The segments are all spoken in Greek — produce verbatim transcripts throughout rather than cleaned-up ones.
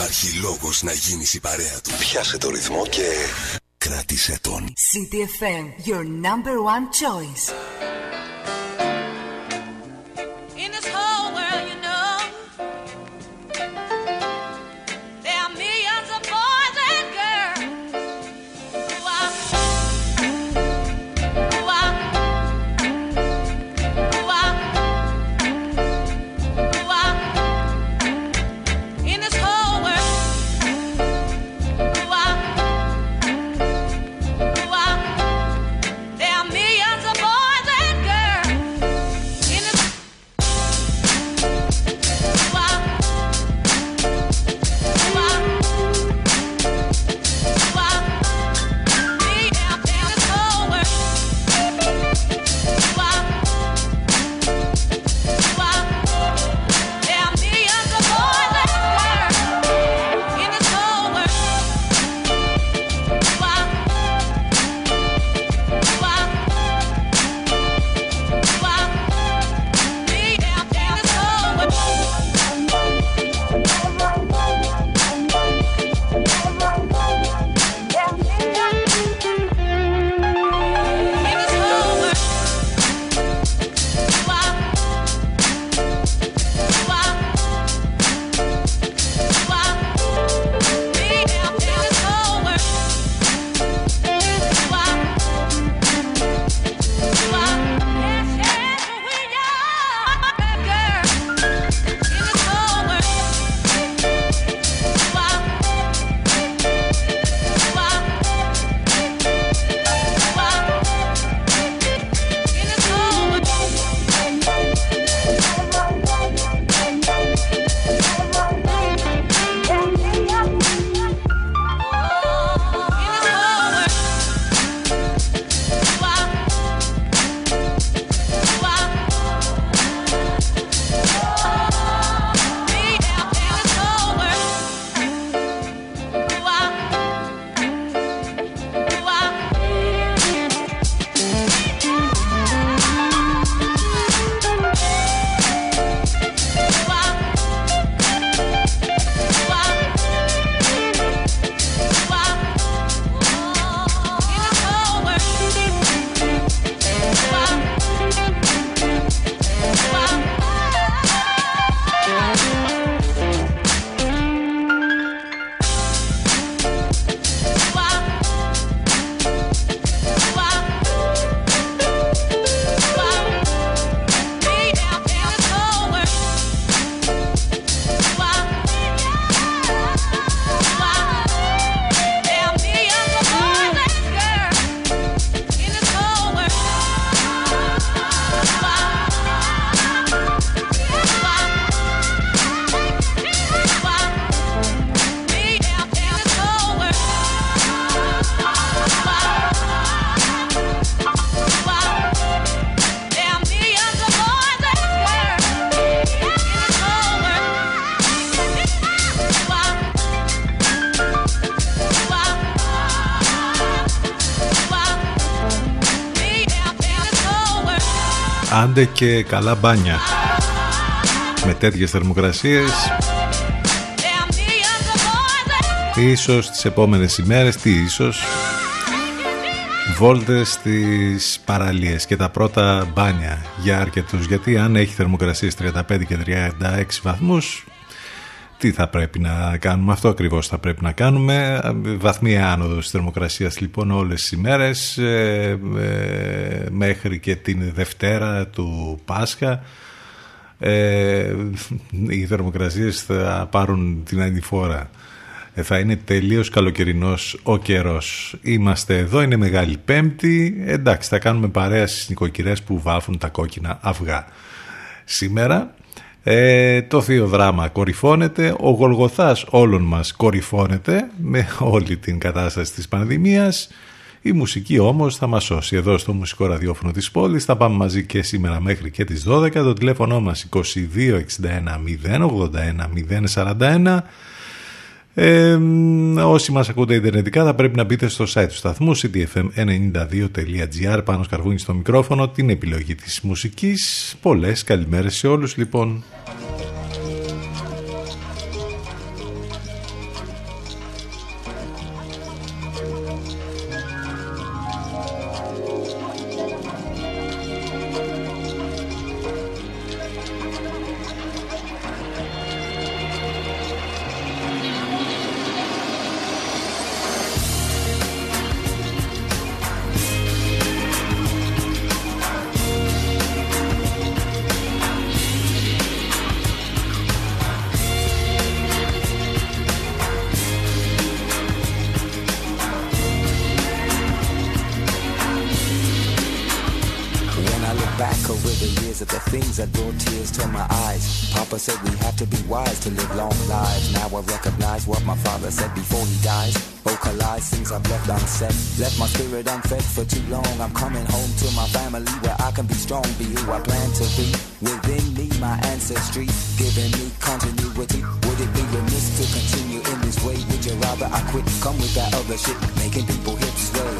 Υπάρχει λόγος να γίνεις η παρέα του. Πιάσε το ρυθμό και κράτησε τον. CityFM, your number one choice. Άντε και καλά μπάνια με τέτοιες θερμοκρασίες. Ίσως τις επόμενες ημέρες, τι ίσως, βόλτες στις παραλίες και τα πρώτα μπάνια για αρκετούς. Γιατί αν έχει θερμοκρασίες τριάντα πέντε και τριάντα έξι βαθμούς, τι θα πρέπει να κάνουμε, αυτό ακριβώς θα πρέπει να κάνουμε. Βαθμία άνοδος της θερμοκρασίας λοιπόν όλες τις ημέρες, ε, ε, μέχρι και την Δευτέρα του Πάσχα. Ε, οι θερμοκρασίες θα πάρουν την ανηφόρα. Ε, θα είναι τελείως καλοκαιρινός ο καιρός. Είμαστε εδώ, είναι Μεγάλη Πέμπτη. Ε, εντάξει, θα κάνουμε παρέα στις νοικοκυρές που βάφουν τα κόκκινα αυγά. Σήμερα... Ε, το θείο δράμα κορυφώνεται, ο Γολγοθάς όλων μας κορυφώνεται με όλη την κατάσταση της πανδημίας. Η μουσική όμως θα μας σώσει. Εδώ στο μουσικό ραδιόφωνο της πόλης θα πάμε μαζί και σήμερα μέχρι και τις δώδεκα. Το τηλέφωνο μας δύο δύο έξι ένα μηδέν οκτώ ένα μηδέν τέσσερα ένα. Ε, όσοι μας ακούτε ιντερνετικά θα πρέπει να μπείτε στο site του σταθμού σι τι εφ εμ ενενήντα δύο τελεία τζι άρ. Πάνος Καρβούνης στο μικρόφωνο, την επιλογή της μουσικής. Πολλές καλημέρες σε όλους λοιπόν. things that brought tears to my eyes. Papa said we have to be wise to live long lives. Now I recognize what my father said before he dies. Vocalize things I've left unsaid. Left my spirit unfed for too long. I'm coming home to my family where I can be strong. Be who I plan to be. Within me, my ancestry giving me continuity. Would it be remiss to continue in this way? Would you rather I quit? Come with that other shit, making people hips sway.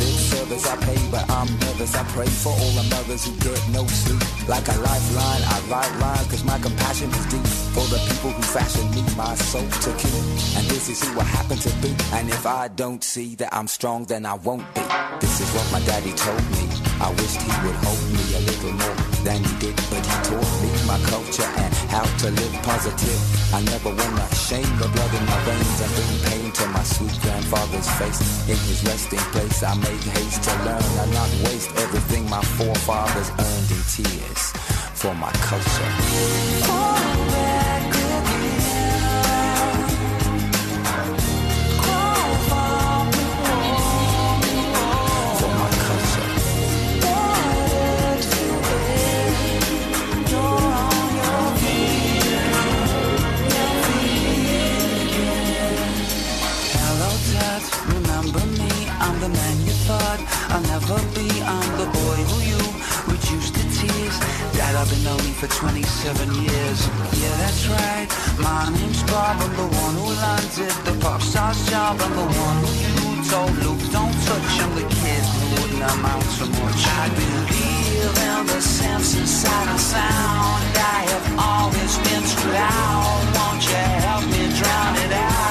Lip service I pay, but I'm nervous. I pray for all the mothers who get no sleep. Like a lifeline, I write lines, cause my compassion is deep. For the people who fashioned me, my soul to kill. And this is who I happen to be. And if I don't see that I'm strong, then I won't be. This is what my daddy told me. I wished he would hold me a little more than he did, but he taught me my culture and how to live positive. I never wanna shame the blood in my veins. I bring pain to my sweet grandfather's face. In his resting place, I make haste to learn and not waste everything my forefathers earned in tears for my culture. Oh, back again. The man you thought I'll never be, I'm the boy who you reduced to tears. Dad, I've been lonely for twenty-seven years. Yeah, that's right, my name's Bob. I'm the one who landed the pop star's job. I'm the one who you told Luke, don't touch. I'm the kid who wouldn't amount to much. I believe in the sense inside a sound. I have always been too loud. Won't you help me drown it out?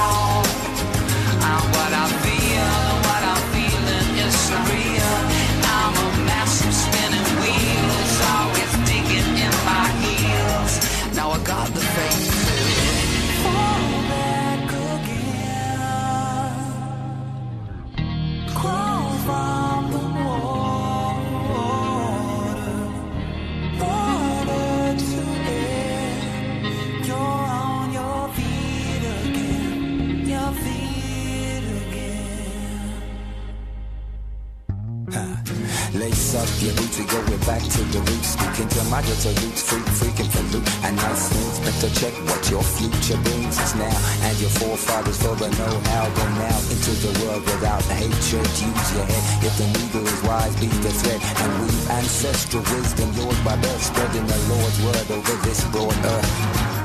I'm what I feel. Surreal. I'm a massive spinning wheels, always digging in my heels. Now I got the face. Fall back again. Crawl from the water. Water to air. You're on your feet again. Your feet. Lace up your boots, we going back to the roots. Speaking to my ghetto roots, freak, freaking for loot. And nice things, better check what your future brings. It's now, and your forefathers for the know-how. Go now into the world without hatred. Use your head, if the needle is wise, be the thread. And weave ancestral wisdom, yours by birth. Spreading the Lord's word over this broad earth.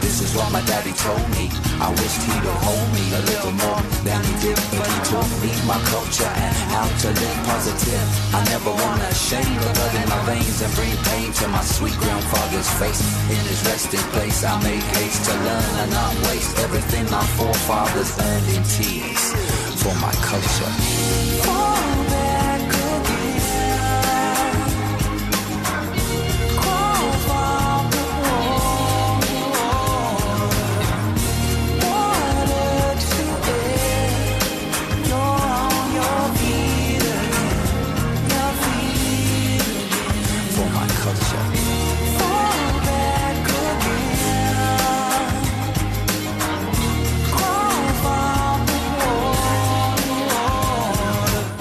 This is what my daddy told me. I wished he'd hold me a little more than he did, but he taught me my culture and how to live positive. I never wanna shame the blood in my veins and bring pain to my sweet grandfather's face. In his resting place, I made haste to learn and not waste everything my forefathers earned in tears for my culture. Fall back again. Crawl from the wall.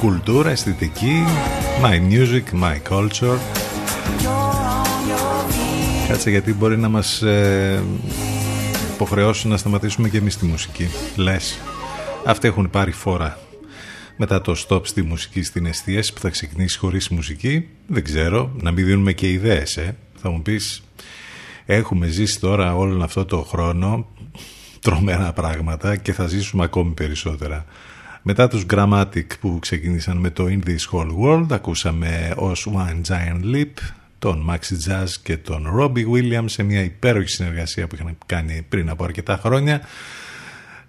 Κουλτούρα, αισθητική, my music, my culture. Κάτσε, γιατί μπορεί να μας ε, υποχρεώσουν να σταματήσουμε και εμείς τη μουσική. Λες, αυτοί έχουν πάρει φόρα. Μετά το stop στη μουσική στην εστίαση που θα ξεκινήσει χωρίς μουσική, δεν ξέρω, να μην δίνουμε και ιδέες, ε. Θα μου πεις, έχουμε ζήσει τώρα όλον αυτό το χρόνο τρομερά πράγματα και θα ζήσουμε ακόμη περισσότερα. Μετά τους Grammatik που ξεκίνησαν με το In This Whole World, ακούσαμε ως One Giant Leap τον Max Jazz και τον Robbie Williams σε μια υπέροχη συνεργασία που είχαν κάνει πριν από αρκετά χρόνια.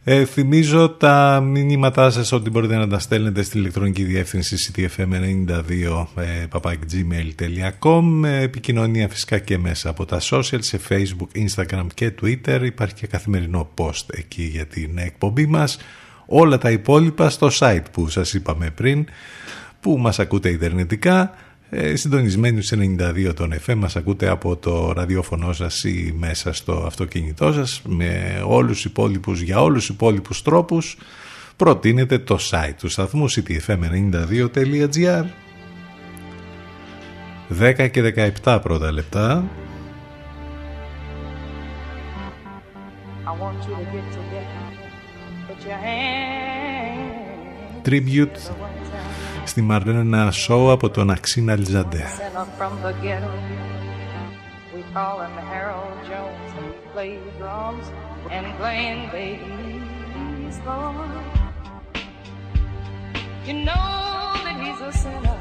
Ε, θυμίζω τα μηνύματά σας ότι μπορείτε να τα στέλνετε στην ηλεκτρονική διεύθυνση σι τι εφ εμ ενενήντα δύο παπάκι τζι μέιλ τελεία κομ. Επικοινωνία φυσικά και μέσα από τα social, σε Facebook, Instagram και Twitter. Υπάρχει και καθημερινό post εκεί για την εκπομπή μας. Όλα τα υπόλοιπα στο site που σας είπαμε πριν, που μας ακούτε ιντερνετικά, ε, συντονισμένοι στους ενενήντα δύο των εφ εμ, μας ακούτε από το ραδιόφωνο σας ή μέσα στο αυτοκίνητό σας, με όλους υπόλοιπους, για όλους τους υπόλοιπους τρόπους, προτείνετε το site του σταθμού σι τι εφ εμ ενενήντα δύο τελεία τζι άρ. δέκα και δεκαεπτά πρώτα λεπτά, Tribute στη Μαρένα Σόου από τον Αξίνα Λιζαντέ. You know that he's a sinner.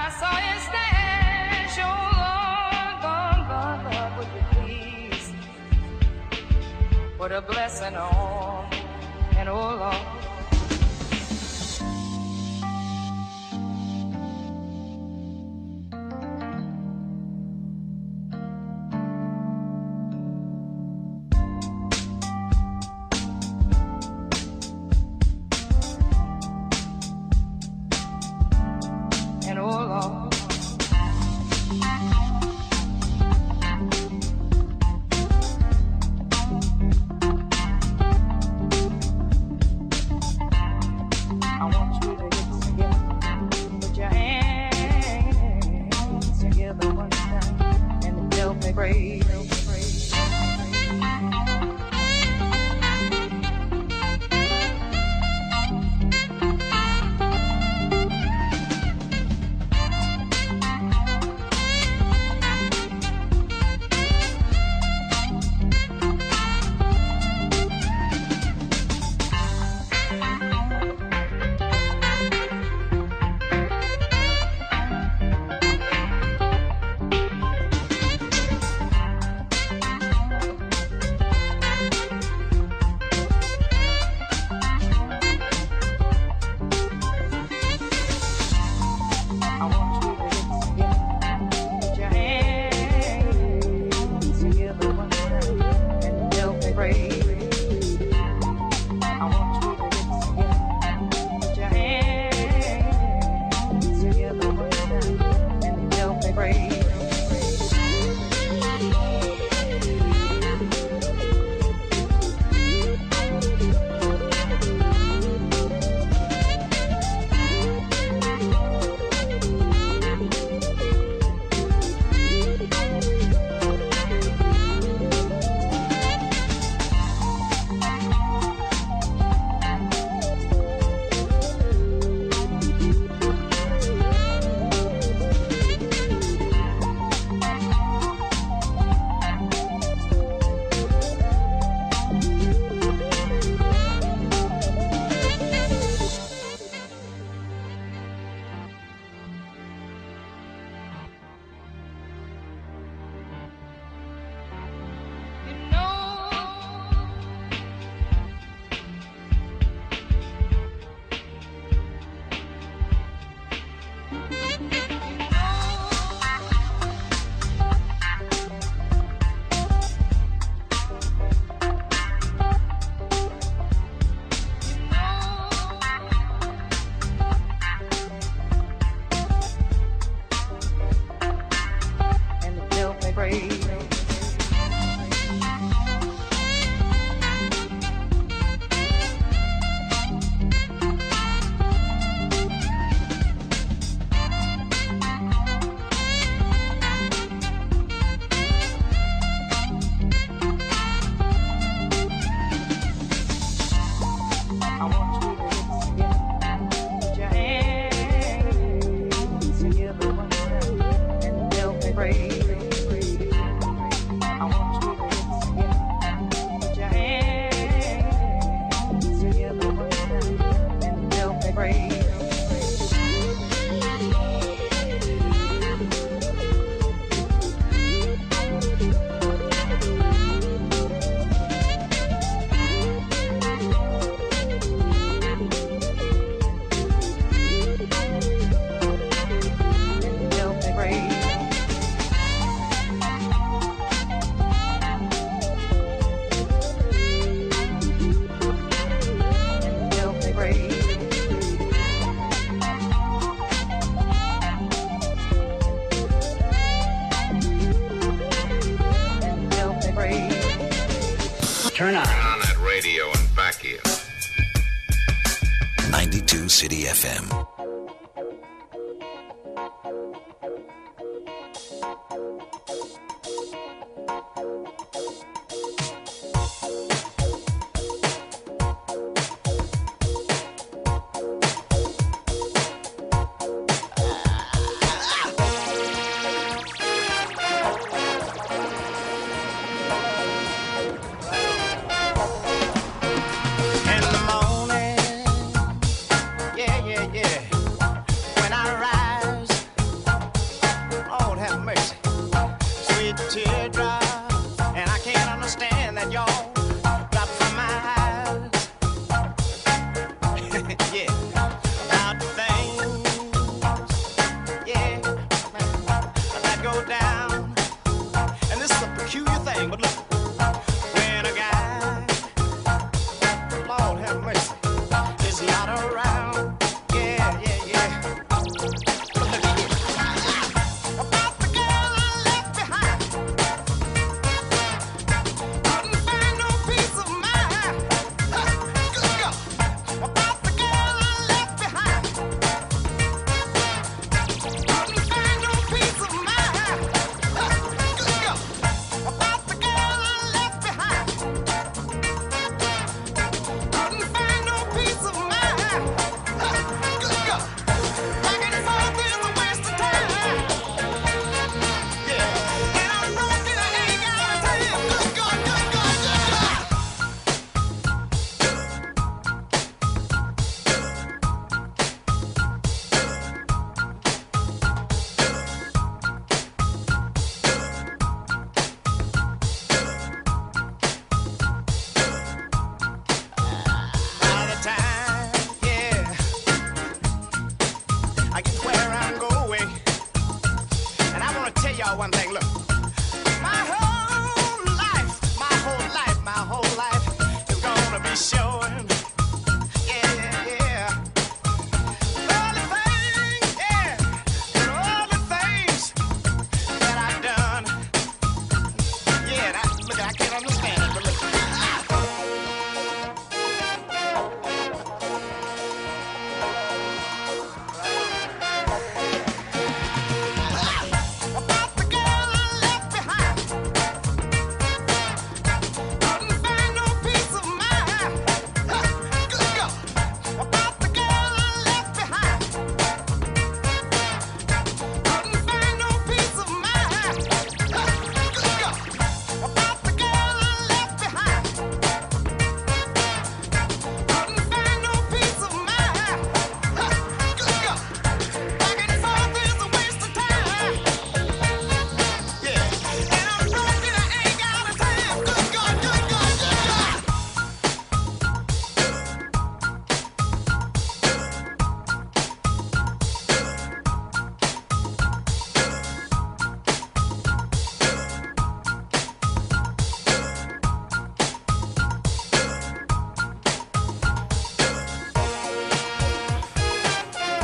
I saw you stand, oh Lord, gone, gone, Lord, would you please put a blessing on and oh Lord.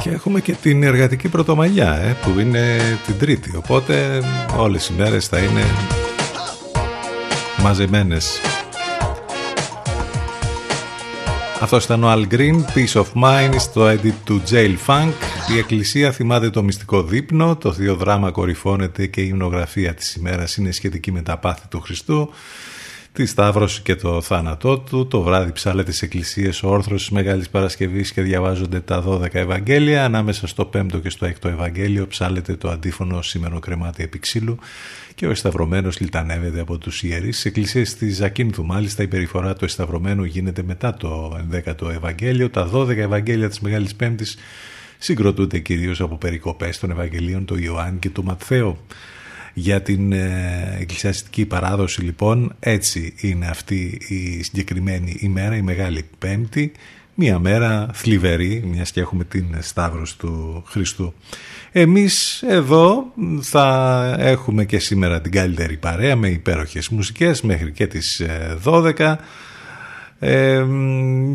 Και έχουμε και την εργατική πρωτομαγιά ε, που είναι την Τρίτη. Οπότε όλες οι μέρες θα είναι μαζεμένες. Αυτός ήταν ο Al Green, Peace of Mind, στο edit του Jail Funk. Η εκκλησία θυμάται το μυστικό δείπνο, το θεοδράμα κορυφώνεται και η υμνογραφία της ημέρας είναι σχετική με τα πάθη του Χριστού, τη σταύρωση και το θάνατό του. Το βράδυ ψάλλεται στις εκκλησίες ο όρθρος της Μεγάλης Παρασκευής και διαβάζονται τα δώδεκα Ευαγγέλια. Ανάμεσα στο πέμπτο και στο έκτο Ευαγγέλιο ψάλλεται το αντίφωνο σήμερον κρεμάτι επί ξύλου και ο εσταυρωμένος λιτανεύεται από τους ιερείς. Στις εκκλησίες της Ζακίνθου, μάλιστα, η περιφορά του εσταυρωμένου γίνεται μετά το ενδέκατο Ευαγγέλιο. Τα δώδεκα Ευαγγέλια της Μεγάλης Πέμπτης συγκροτούνται κυρίως από περικοπές των Ευαγγελίων του Ιωάννη και του Ματθαίου. Για την εκκλησιαστική παράδοση, λοιπόν, έτσι είναι αυτή η συγκεκριμένη ημέρα, η Μεγάλη Πέμπτη, μια μέρα θλιβερή, μιας και έχουμε την Σταύρωση του Χριστού. Εμείς εδώ θα έχουμε και σήμερα την καλύτερη παρέα με υπέροχες μουσικές μέχρι και τις δώδεκα Ε,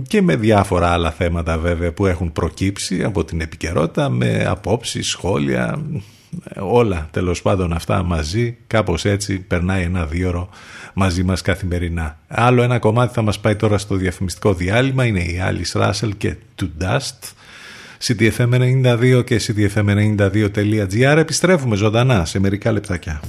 και με διάφορα άλλα θέματα βέβαια που έχουν προκύψει από την επικαιρότητα, με απόψεις, σχόλια, όλα τέλος πάντων αυτά μαζί. Κάπως έτσι περνάει ένα δίωρο μαζί μας καθημερινά. Άλλο ένα κομμάτι θα μας πάει τώρα στο διαφημιστικό διάλειμμα. Είναι η Alice Russell και To Dust. Σι τι εφ εμ ενενήντα δύο και σι τι εφ εμ ενενήντα δύο τελεία τζι άρ. Επιστρέφουμε ζωντανά σε μερικά λεπτάκια.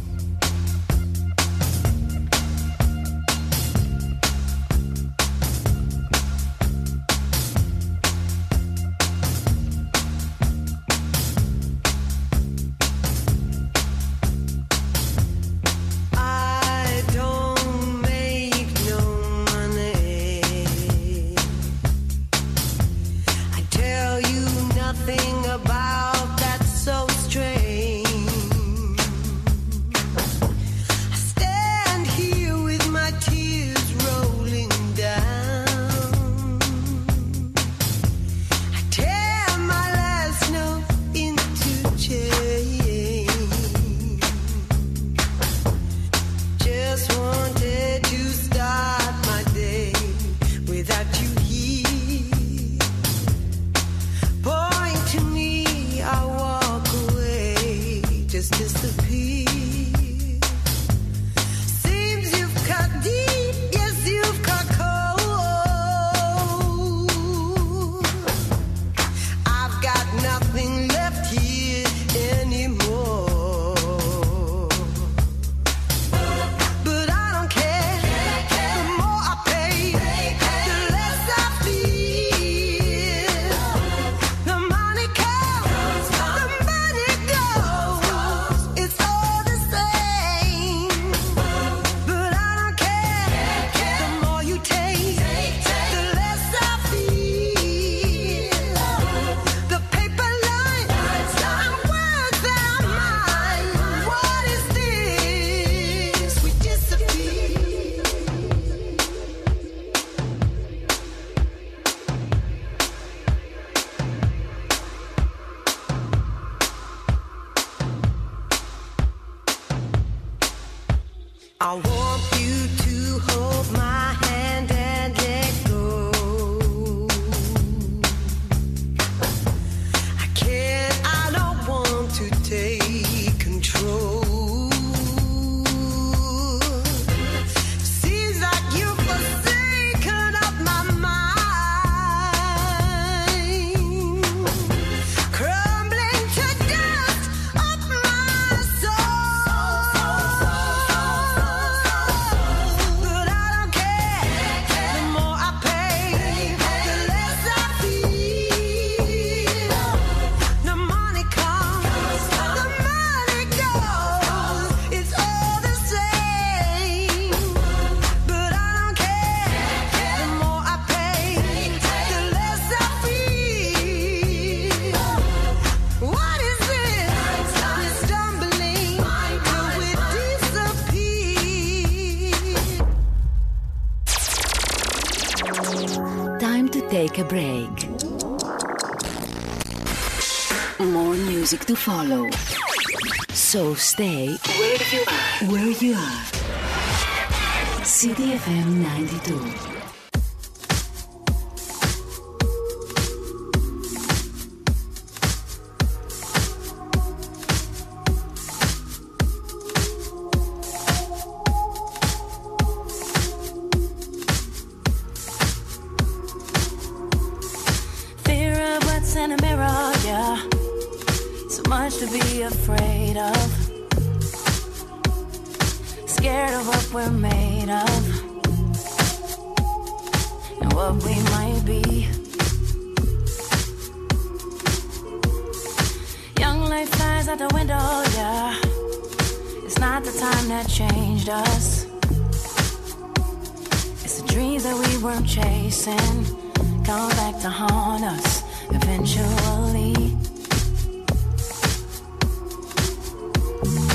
To follow. So stay where you are. Where you are. σι τι εφ εμ ενενήντα δύο. much to be afraid of. Scared of what we're made of and what we might be. Young life flies out the window, yeah. It's not the time that changed us. It's the dreams that we were chasing come back to haunt us eventually.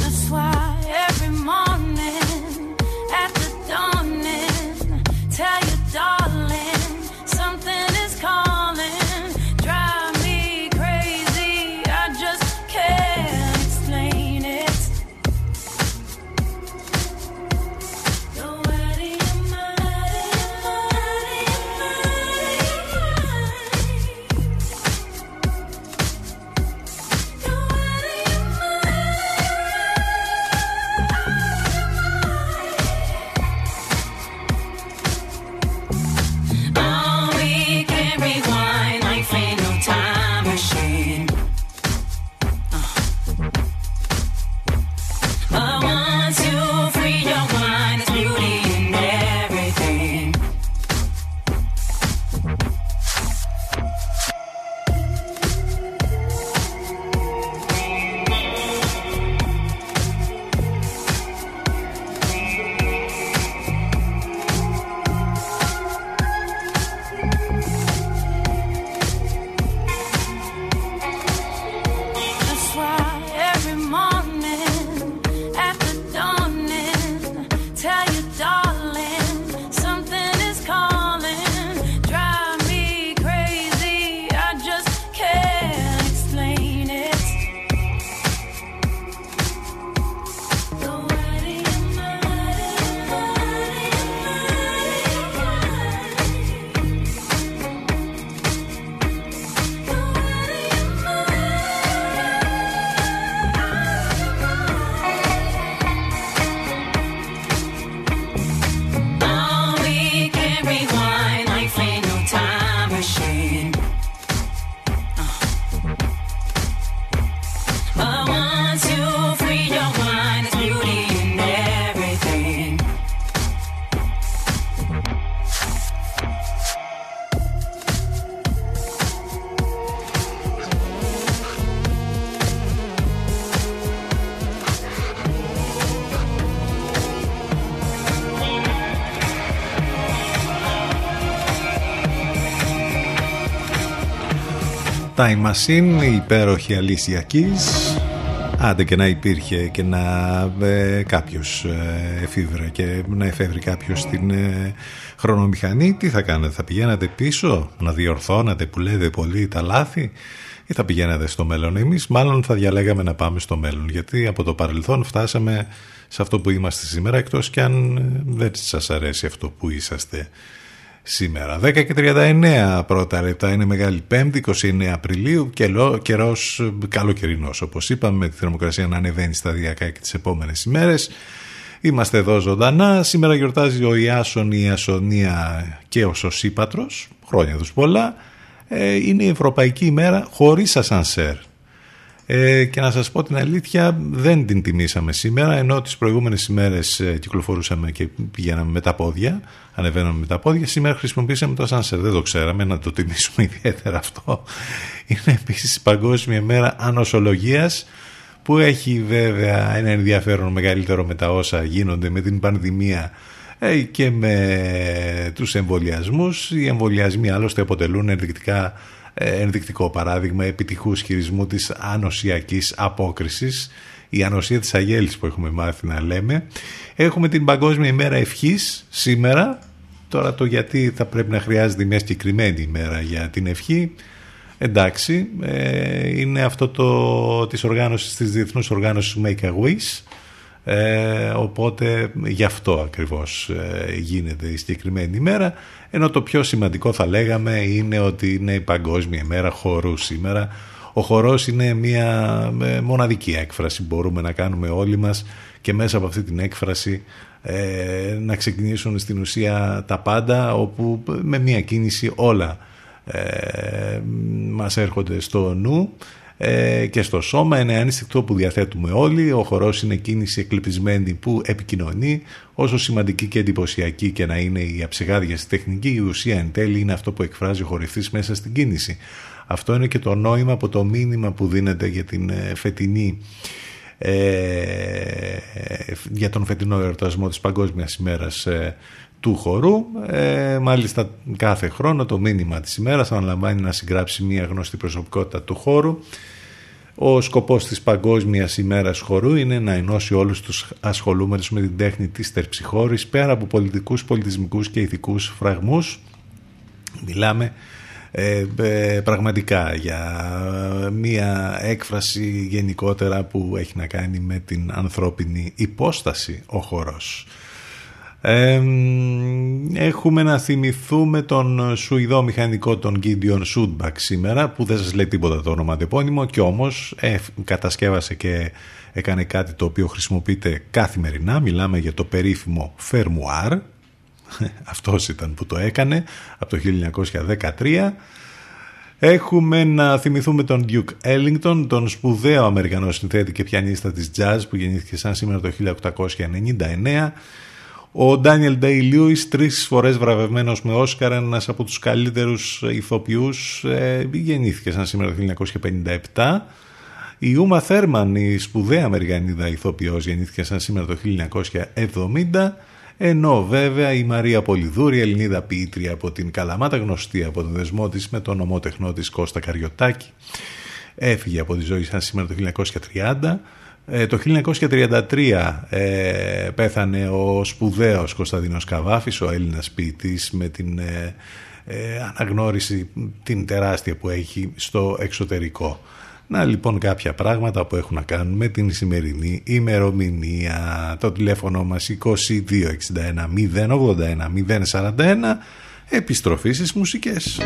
That's why every morning at the dawning, tell you, darling, something is calling. Drive me crazy, I just can't explain it. Nobody in mind. Oh, we can rewind, life ain't no time machine. But once you free your mind, there's beauty in everything. That's why every morning at the dawning, tell you, darling, something is calling. Drive me crazy, I just can't explain it. Nobody in mind. Oh, we can rewind, life ain't no time machine. But once you free your mind, there's beauty in everything. Time Machine, η υπέροχη Alicia Keys. Άντε και να υπήρχε και να ε, κάποιος ε, εφήβρε και να εφεύρει κάποιος την ε, χρονομηχανή. Τι θα κάνετε, θα πηγαίνατε πίσω να διορθώνατε που λέτε πολύ τα λάθη ή θα πηγαίνατε στο μέλλον? Εμείς μάλλον θα διαλέγαμε να πάμε στο μέλλον, γιατί από το παρελθόν φτάσαμε σε αυτό που είμαστε σήμερα, εκτός κι αν δεν σας αρέσει αυτό που είσαστε σήμερα. Δέκα και τριάντα εννέα πρώτα λεπτά, είναι Μεγάλη Πέμπτη, είκοσι εννέα Απριλίου, καιρός καλοκαιρινός, όπως είπαμε, με τη θερμοκρασία να ανεβαίνει σταδιακά και τις επόμενες ημέρες. Είμαστε εδώ ζωντανά. Σήμερα γιορτάζει ο Ιάσον, η Ιασονία και ο Σωσίπατρος, χρόνια τους πολλά. Είναι η Ευρωπαϊκή ημέρα χωρίς ασανσέρ. Ε, και να σας πω την αλήθεια, δεν την τιμήσαμε σήμερα, ενώ τις προηγούμενες ημέρες κυκλοφορούσαμε και πηγαίναμε με τα πόδια, ανεβαίναμε με τα πόδια. Σήμερα χρησιμοποιήσαμε το ασανσέρ, δεν το ξέραμε, να το τιμήσουμε ιδιαίτερα αυτό. Είναι επίσης η Παγκόσμια Μέρα Ανοσολογίας, που έχει βέβαια ένα ενδιαφέρον μεγαλύτερο με τα όσα γίνονται με την πανδημία και με τους εμβολιασμούς. Οι εμβολιασμοί άλλωστε αποτελούν ενδεικτικά ενδεικτικό παράδειγμα επιτυχούς χειρισμού της ανοσιακής απόκρισης, η ανοσία της αγέλης που έχουμε μάθει να λέμε. Έχουμε την Παγκόσμια ημέρα ευχής σήμερα. Τώρα το γιατί θα πρέπει να χρειάζεται μια συγκεκριμένη ημέρα για την ευχή, εντάξει, ε, είναι αυτό το, της οργάνωσης, της διεθνούς οργάνωσης Make a Wish, ε, οπότε γι' αυτό ακριβώς ε, γίνεται η συγκεκριμένη ημέρα. Ενώ το πιο σημαντικό θα λέγαμε είναι ότι είναι η Παγκόσμια ημέρα χορού σήμερα. Ο χορός είναι μια μοναδική έκφραση που μπορούμε να κάνουμε όλοι μας και μέσα από αυτή την έκφραση ε, να ξεκινήσουν στην ουσία τα πάντα, όπου με μια κίνηση όλα ε, μας έρχονται στο νου. ε, και στο σώμα, ένα ένστικτο που διαθέτουμε όλοι. Ο χορός είναι κίνηση εκλειπισμένη που επικοινωνεί, όσο σημαντική και εντυπωσιακή και να είναι η αψιγάδια στη τεχνική, η ουσία εν τέλει είναι αυτό που εκφράζει ο χορευτής μέσα στην κίνηση. Αυτό είναι και το νόημα από το μήνυμα που δίνεται για την φετινή Ε, για τον φετινό εορτασμό της Παγκόσμιας ημέρας ε, του χορού. Ε, μάλιστα κάθε χρόνο το μήνυμα της ημέρας αναλαμβάνει να συγγράψει μια γνωστή προσωπικότητα του χώρου. Ο σκοπός της Παγκόσμιας ημέρας χορού είναι να ενώσει όλους τους ασχολούμενους με την τέχνη της τερψυχώρης πέρα από πολιτικούς, πολιτισμικούς και ηθικούς φραγμούς. Μιλάμε Ε, ε, πραγματικά για μία έκφραση γενικότερα που έχει να κάνει με την ανθρώπινη υπόσταση ο χορός. Ε, έχουμε να θυμηθούμε τον Σουηδό μηχανικό τον Γκίντιον Σούντμπακ σήμερα, που δεν σας λέει τίποτα το ονοματεπώνυμο και όμως ε, κατασκεύασε και έκανε κάτι το οποίο χρησιμοποιείται καθημερινά. Μιλάμε για το περίφημο φερμουάρ. Αυτός ήταν που το έκανε από το χίλια εννιακόσια δεκατρία. Έχουμε να θυμηθούμε τον Duke Ellington, τον σπουδαίο Αμερικανό συνθέτη και πιανίστα της jazz που γεννήθηκε σαν σήμερα το χίλια οκτακόσια ενενήντα εννέα. Ο Daniel Day Lewis, τρεις φορές βραβευμένος με Όσκαρ, ένας από τους καλύτερους ηθοποιούς, γεννήθηκε σαν σήμερα το χίλια εννιακόσια πενήντα επτά. Η Uma Thurman, η σπουδαία Αμερικανίδα ηθοποιός, γεννήθηκε σαν σήμερα το χίλια εννιακόσια εβδομήντα. Ενώ βέβαια η Μαρία Πολυδούρη, Ελληνίδα ποιήτρια από την Καλαμάτα, γνωστή από τον δεσμό της με τον ομότεχνό της Κώστα Καριωτάκη, έφυγε από τη ζωή σαν σήμερα το χίλια εννιακόσια τριάντα. Ε, το χίλια εννιακόσια τριάντα τρία ε, πέθανε ο σπουδαίος Κωνσταντίνος Καβάφης, ο Έλληνας ποιητής, με την ε, ε, αναγνώριση την τεράστια που έχει στο εξωτερικό. Να λοιπόν κάποια πράγματα που έχουν να κάνουν με την σημερινή ημερομηνία. Το τηλέφωνο μας είκοσι δύο εξήντα ένα μηδέν ογδόντα ένα μηδέν σαράντα ένα. Επιστροφή στις μουσικές.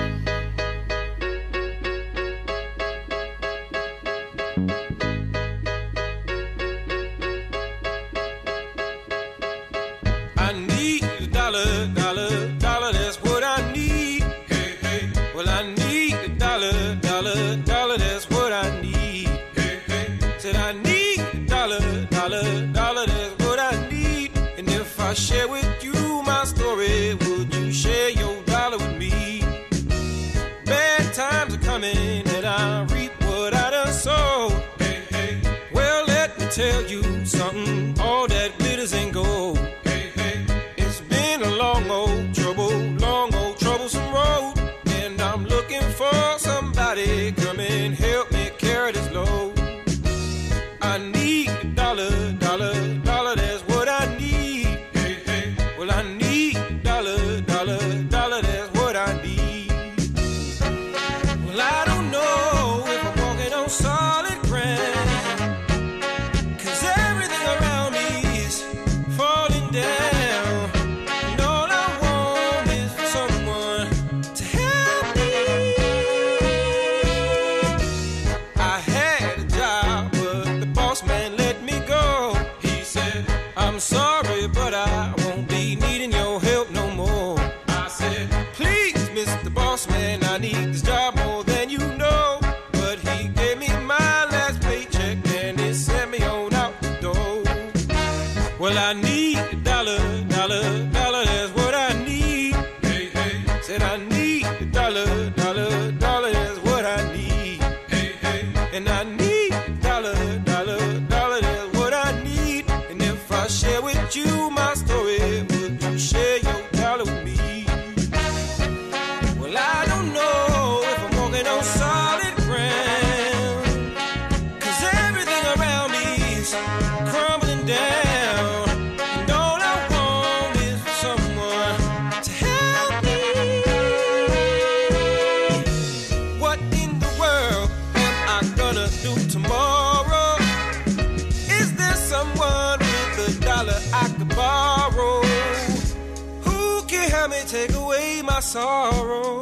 Sorrow.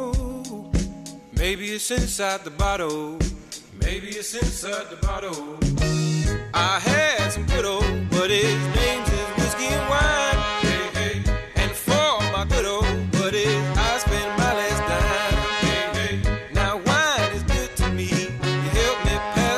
Maybe it's inside the bottle. Maybe it's inside the bottle. I had some good old buddies, names is whiskey and wine. Hey, hey. And for my good old buddies, I spent my last dime. Hey, hey. Now wine is good to me. You helped me pass.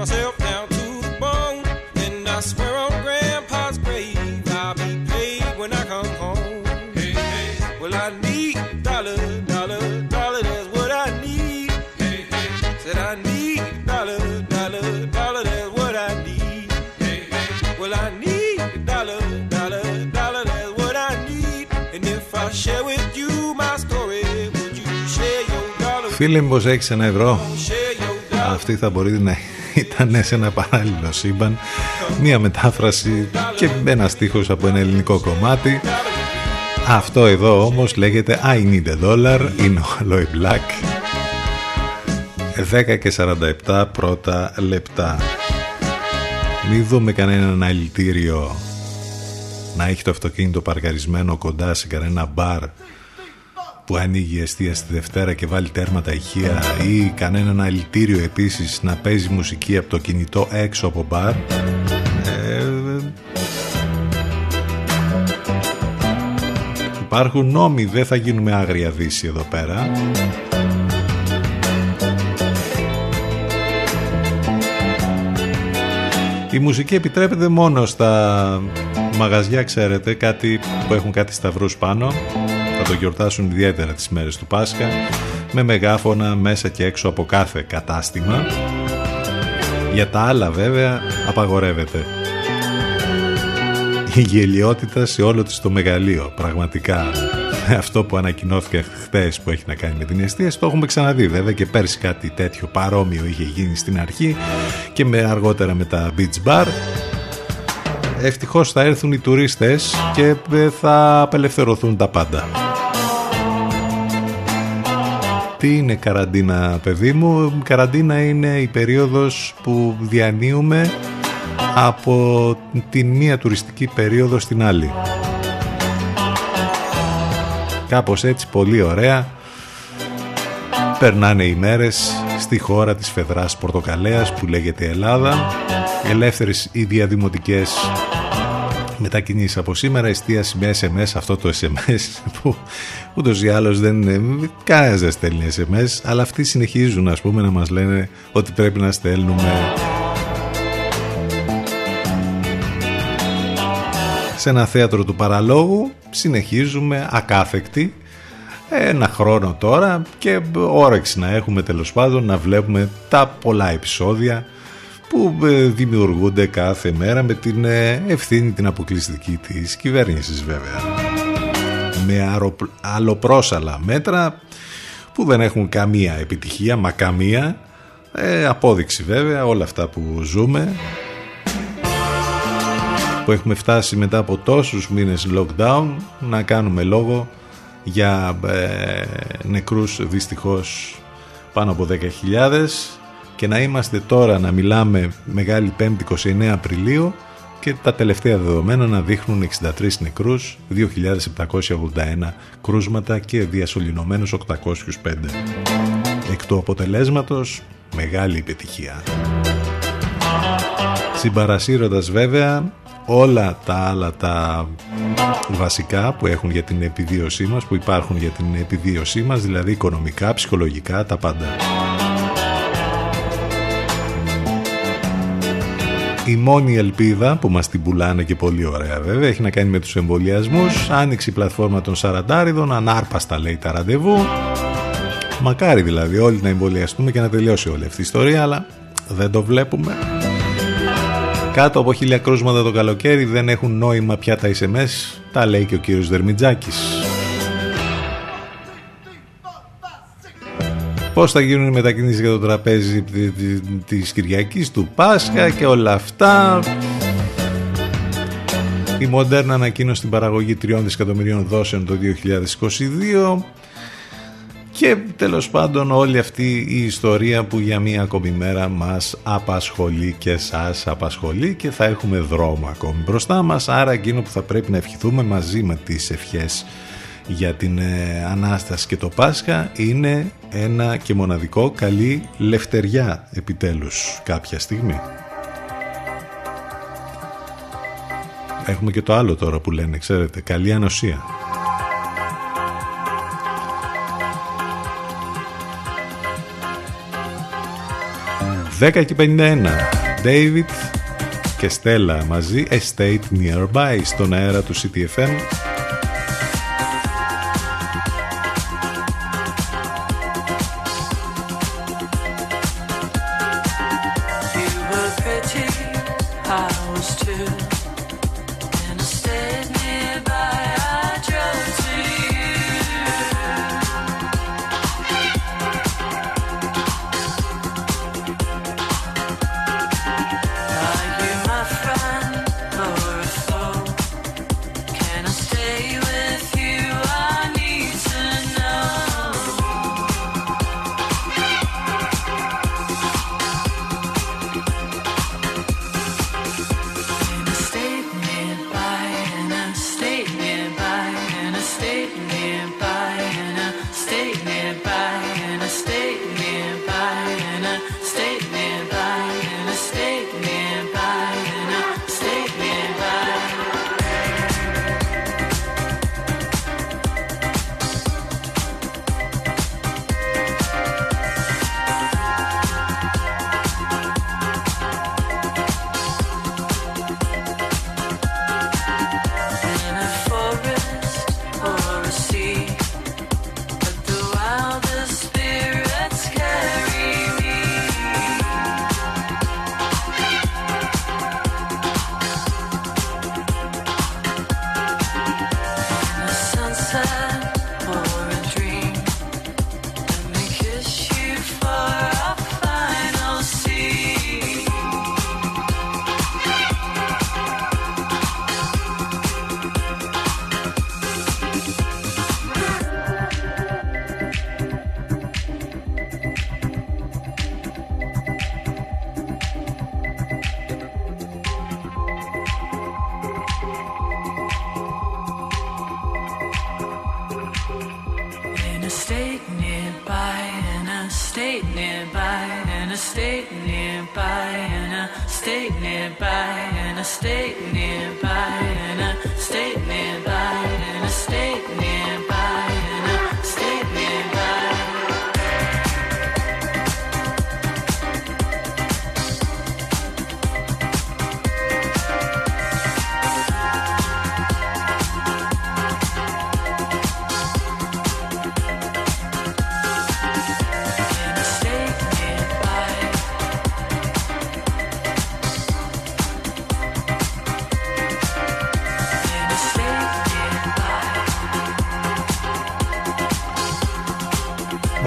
myself down to the bone, and I swear on Grandpa's grave I'll be paid when I come home. Hey, hey. Well, I need dollar, dollar, dollar, that's what I need. Hey, hey. Said I need dollar, dollar, dollar, that's what I need. Hey, hey. Well, I need dollar, dollar, dollar, that's what I need. And if I share with you my story, would you share your dollar? Φίλε μου, πως έχεις ένα ευρώ, αυτή θα μπορεί να ήταν σε ένα παράλληλο σύμπαν, μία μετάφραση και ένα στίχος από ένα ελληνικό κομμάτι. Αυτό εδώ όμως λέγεται I need a dollar, είναι ο Aloy Black. Δέκα και σαράντα επτά πρώτα λεπτά. Μην δούμε κανένα αναλυτήριο να έχει το αυτοκίνητο παρκαρισμένο κοντά σε κανένα μπαρ που ανοίγει η εστία στη Δευτέρα και βάλει τέρματα ηχεία, ή κανένα αναλυτήριο επίσης να παίζει μουσική από το κινητό έξω από μπαρ. Ε, υπάρχουν νόμοι, δεν θα γίνουμε άγρια δύση εδώ πέρα. Η μουσική επιτρέπεται μόνο στα μαγαζιά, ξέρετε, κάτι που έχουν κάτι σταυρούς πάνω. Θα το γιορτάσουν ιδιαίτερα τις μέρες του Πάσχα, με μεγάφωνα μέσα και έξω από κάθε κατάστημα. Για τα άλλα βέβαια απαγορεύεται η γελιότητα σε όλο της το μεγαλείο. Πραγματικά αυτό που ανακοινώθηκε χθες που έχει να κάνει με την εστίαση, το έχουμε ξαναδεί βέβαια και πέρσι κάτι τέτοιο παρόμοιο είχε γίνει στην αρχή και με, αργότερα με τα beach bar. Ευτυχώς θα έρθουν οι τουρίστες και θα απελευθερωθούν τα πάντα. Τι είναι καραντίνα, παιδί μου? Καραντίνα είναι η περίοδος που διανύουμε από την μία τουριστική περίοδο στην άλλη. Κάπως έτσι, πολύ ωραία. Περνάνε οι μέρες στη χώρα της φεδράς πορτοκαλέας που λέγεται Ελλάδα. Ελεύθερες οι διαδημοτικές μετακινήσεις από σήμερα. Εστίαση με ες εμ ες, αυτό το ες εμ ες που ούτως ή άλλως δεν είναι, κανένας δεν στέλνει ες εμ ες, αλλά αυτοί συνεχίζουν, ας πούμε, να μας λένε ότι πρέπει να στέλνουμε. Σε ένα θέατρο του παραλόγου συνεχίζουμε ακάθεκτοι ένα χρόνο τώρα, και όρεξη να έχουμε τέλος πάντων να βλέπουμε τα πολλά επεισόδια που δημιουργούνται κάθε μέρα με την ευθύνη την αποκλειστική της κυβέρνησης βέβαια, με αεροπλ... αλλοπρόσαλα μέτρα που δεν έχουν καμία επιτυχία, μα καμία, ε, απόδειξη βέβαια όλα αυτά που ζούμε, που έχουμε φτάσει μετά από τόσους μήνες lockdown να κάνουμε λόγο για ε, νεκρούς δυστυχώς πάνω από δέκα χιλιάδες, και να είμαστε τώρα να μιλάμε Μεγάλη Πέμπτη εικοστή ενάτη Απριλίου και τα τελευταία δεδομένα να δείχνουν εξήντα τρεις νεκρούς, δύο χιλιάδες επτακόσια ογδόντα ένα κρούσματα και διασωληνωμένους οκτακόσιους πέντε. Εκ του αποτελέσματος μεγάλη επιτυχία. Συμπαρασύροντας βέβαια όλα τα άλλα τα βασικά που έχουν για την επιβίωσή μας, που υπάρχουν για την επιβίωσή μας, δηλαδή οικονομικά, ψυχολογικά, τα πάντα. Η μόνη ελπίδα που μας την πουλάνε και πολύ ωραία βέβαια έχει να κάνει με τους εμβολιασμούς. Άνοιξε η πλατφόρμα των σαραντάριδων, ανάρπαστα λέει τα ραντεβού. Μακάρι δηλαδή όλοι να εμβολιαστούμε και να τελειώσει όλη αυτή η ιστορία, αλλά δεν το βλέπουμε. Κάτω από χίλια κρούσματα το καλοκαίρι δεν έχουν νόημα πια τα ες εμ ες, τα λέει και ο κύριος Δερμιτζάκης. Πώς θα γίνουν οι μετακινήσεις για το τραπέζι της Κυριακής, του Πάσχα και όλα αυτά. Η Μοντέρνα ανακοίνωσε την παραγωγή τριών δισεκατομμυρίων δόσεων το δύο χιλιάδες είκοσι δύο. Και τέλος πάντων όλη αυτή η ιστορία που για μία ακόμη μέρα μας απασχολεί και σας απασχολεί, και θα έχουμε δρόμο ακόμη μπροστά μας. Άρα εκείνο που θα πρέπει να ευχηθούμε μαζί με τις ευχές για την ε, Ανάσταση και το Πάσχα είναι ένα και μοναδικό: καλή λευτεριά επιτέλους κάποια στιγμή. Έχουμε και το άλλο τώρα που λένε, ξέρετε, καλή ανοσία. δέκα και πενήντα ένα. David και Στέλλα μαζί, Estate Nearby, στον αέρα του CityFM.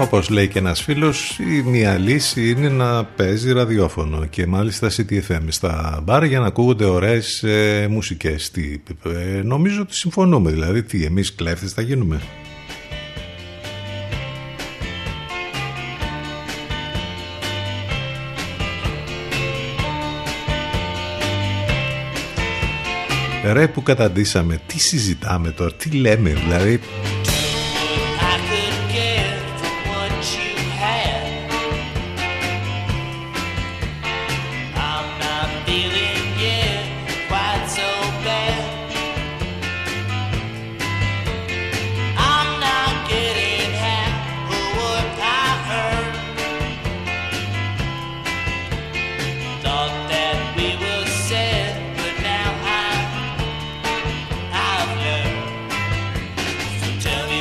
Όπως λέει και ένας φίλος, η μία λύση είναι να παίζει ραδιόφωνο και μάλιστα CityFM στα μπαρ για να ακούγονται ωραίες ε, μουσικές. Τι, ε, νομίζω ότι συμφωνούμε, δηλαδή τι εμείς κλέφτες θα γίνουμε. Ρε που καταντήσαμε, τι συζητάμε τώρα, τι λέμε δηλαδή. Tell me.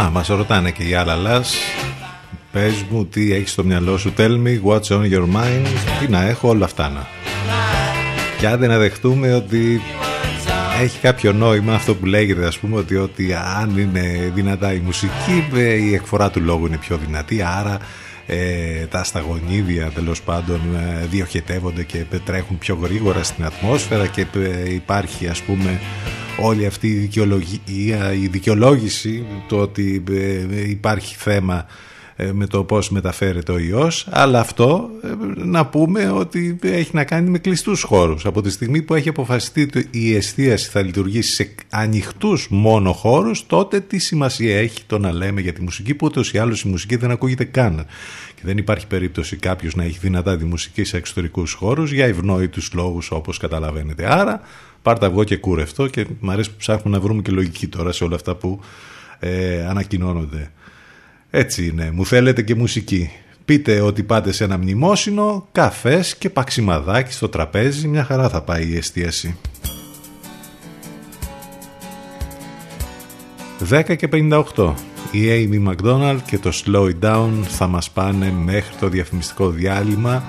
Α, μας ρωτάνε και οι άλλα λας. Πες μου τι έχεις στο μυαλό σου. Tell me what's on your mind. Τι να έχω, όλα αυτά να. Και άντε να δεχτούμε ότι έχει κάποιο νόημα αυτό που λέγεται, ας πούμε, ότι, ότι αν είναι δυνατά η μουσική, η εκφορά του λόγου είναι πιο δυνατή, άρα ε, τα σταγονίδια τέλος πάντων ε, διοχετεύονται και τρέχουν πιο γρήγορα στην ατμόσφαιρα και ε, υπάρχει, ας πούμε, όλη αυτή η, δικαιολογία, η δικαιολόγηση το ότι ε, υπάρχει θέμα ε, με το πώς μεταφέρεται ο ιός, αλλά αυτό ε, να πούμε ότι έχει να κάνει με κλειστούς χώρους. Από τη στιγμή που έχει αποφασιστεί ότι η εστίαση θα λειτουργήσει σε ανοιχτούς μόνο χώρους, τότε τι σημασία έχει το να λέμε για τη μουσική, που ούτως ή άλλως η μουσική δεν ακούγεται καν. Και δεν υπάρχει περίπτωση κάποιος να έχει δυνατά τη μουσική σε εξωτερικούς χώρους για ευνόητους λόγους, όπως καταλαβαίνετε. Άρα πάρτα αυγό και κούρευτο, και μου αρέσει που ψάχνουμε να βρούμε και λογική τώρα σε όλα αυτά που ε, ανακοινώνονται. Έτσι είναι, μου θέλετε και μουσική. Πείτε ότι πάτε σε ένα μνημόσυνο, καφές και παξιμαδάκι στο τραπέζι, μια χαρά θα πάει η εστίαση. δέκα και πενήντα οκτώ. Η Amy McDonald και το Slow It Down θα μας πάνε μέχρι το διαφημιστικό διάλειμμα.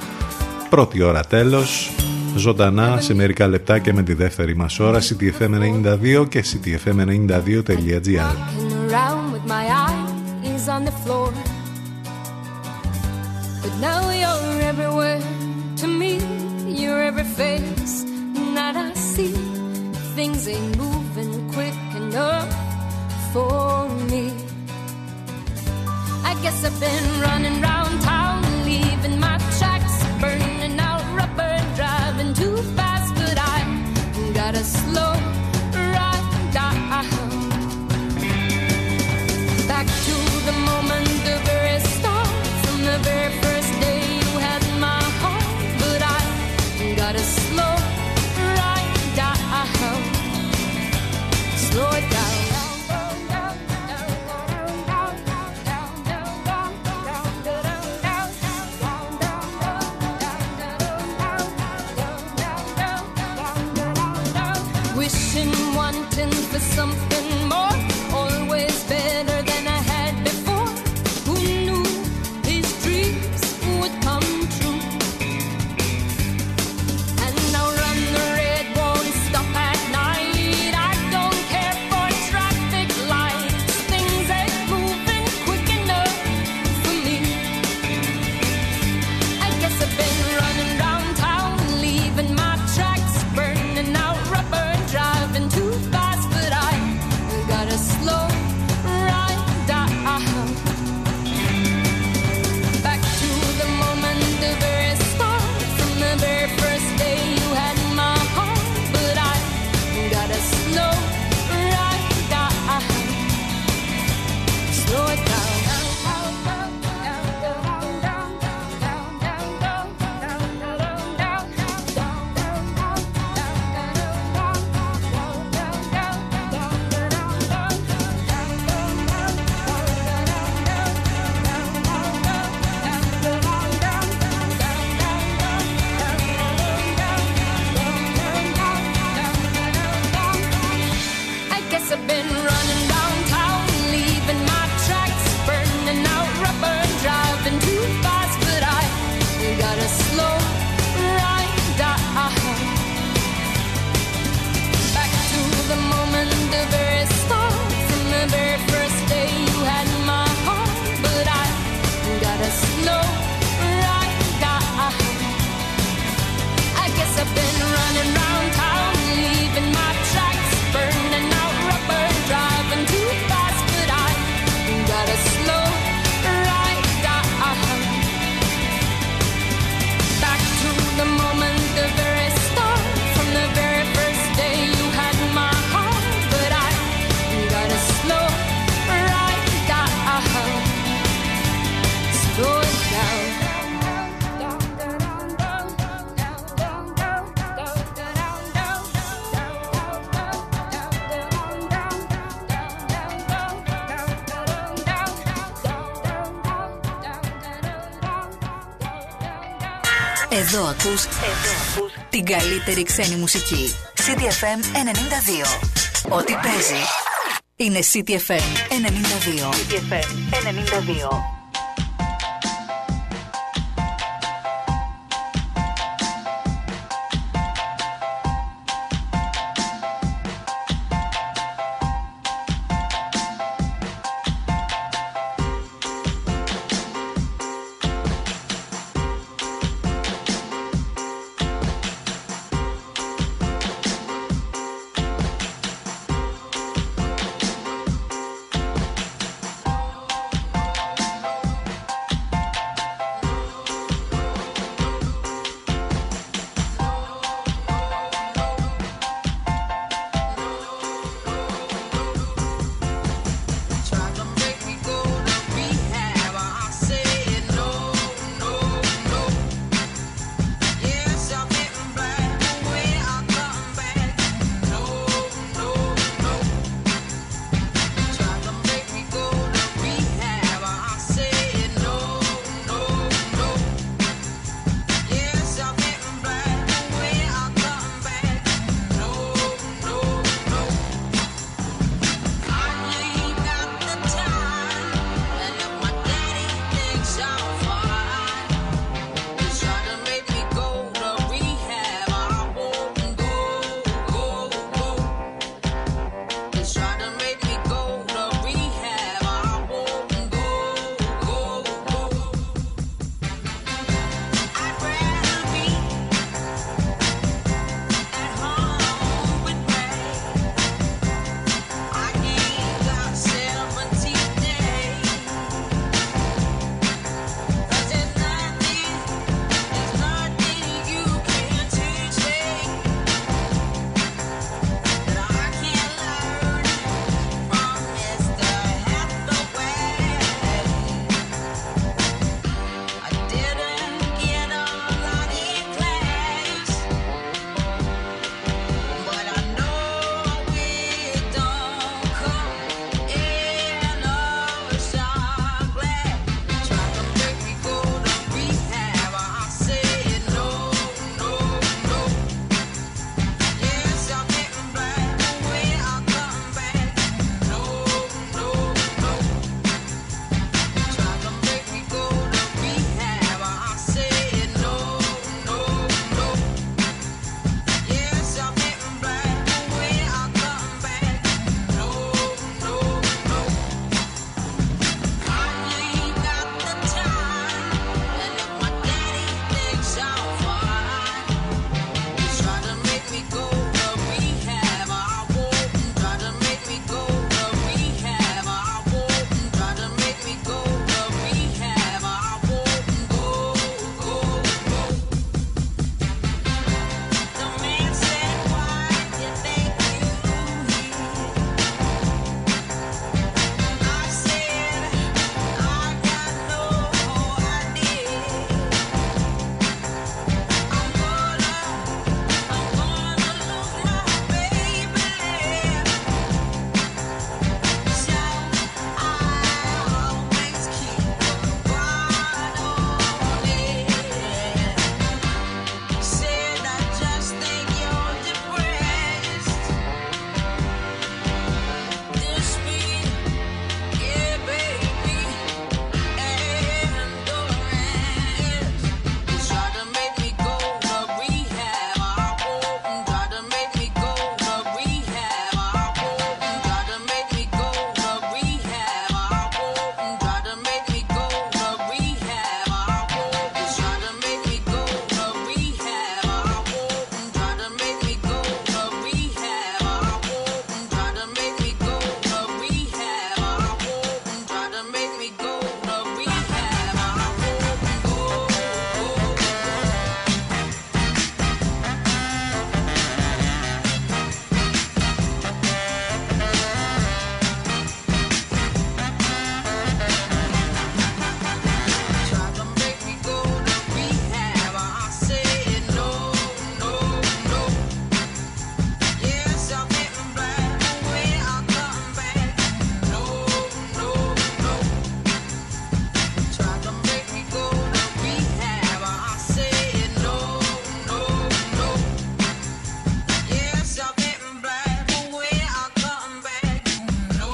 Πρώτη ώρα τέλος. Ζωντανά σε μερικά λεπτά και με τη δεύτερη μας ώρα. Σι τι εφ εμ ενενήντα δύο και σι τι εφ εμ ενενήντα δύο τελεία τζι άρ. On the floor, but now you're everywhere to me. You're every face that I see. Things ain't moving quick enough for me. I guess I've been running round town, leaving my tracks, burning out rubber, driving too fast, but I gotta slow right down. Back to the moment, the very start, from the very first day you had my heart, but I gotta slow right down, slow it down. Wishing, wanting for something more, always better. Εδώ ακούς, εδώ ακούς την καλύτερη ξένη μουσική. City εφ εμ ενενήντα δύο. Ό,τι παίζει Είναι CityFM ενενήντα δύο. CityFM ενενήντα δύο.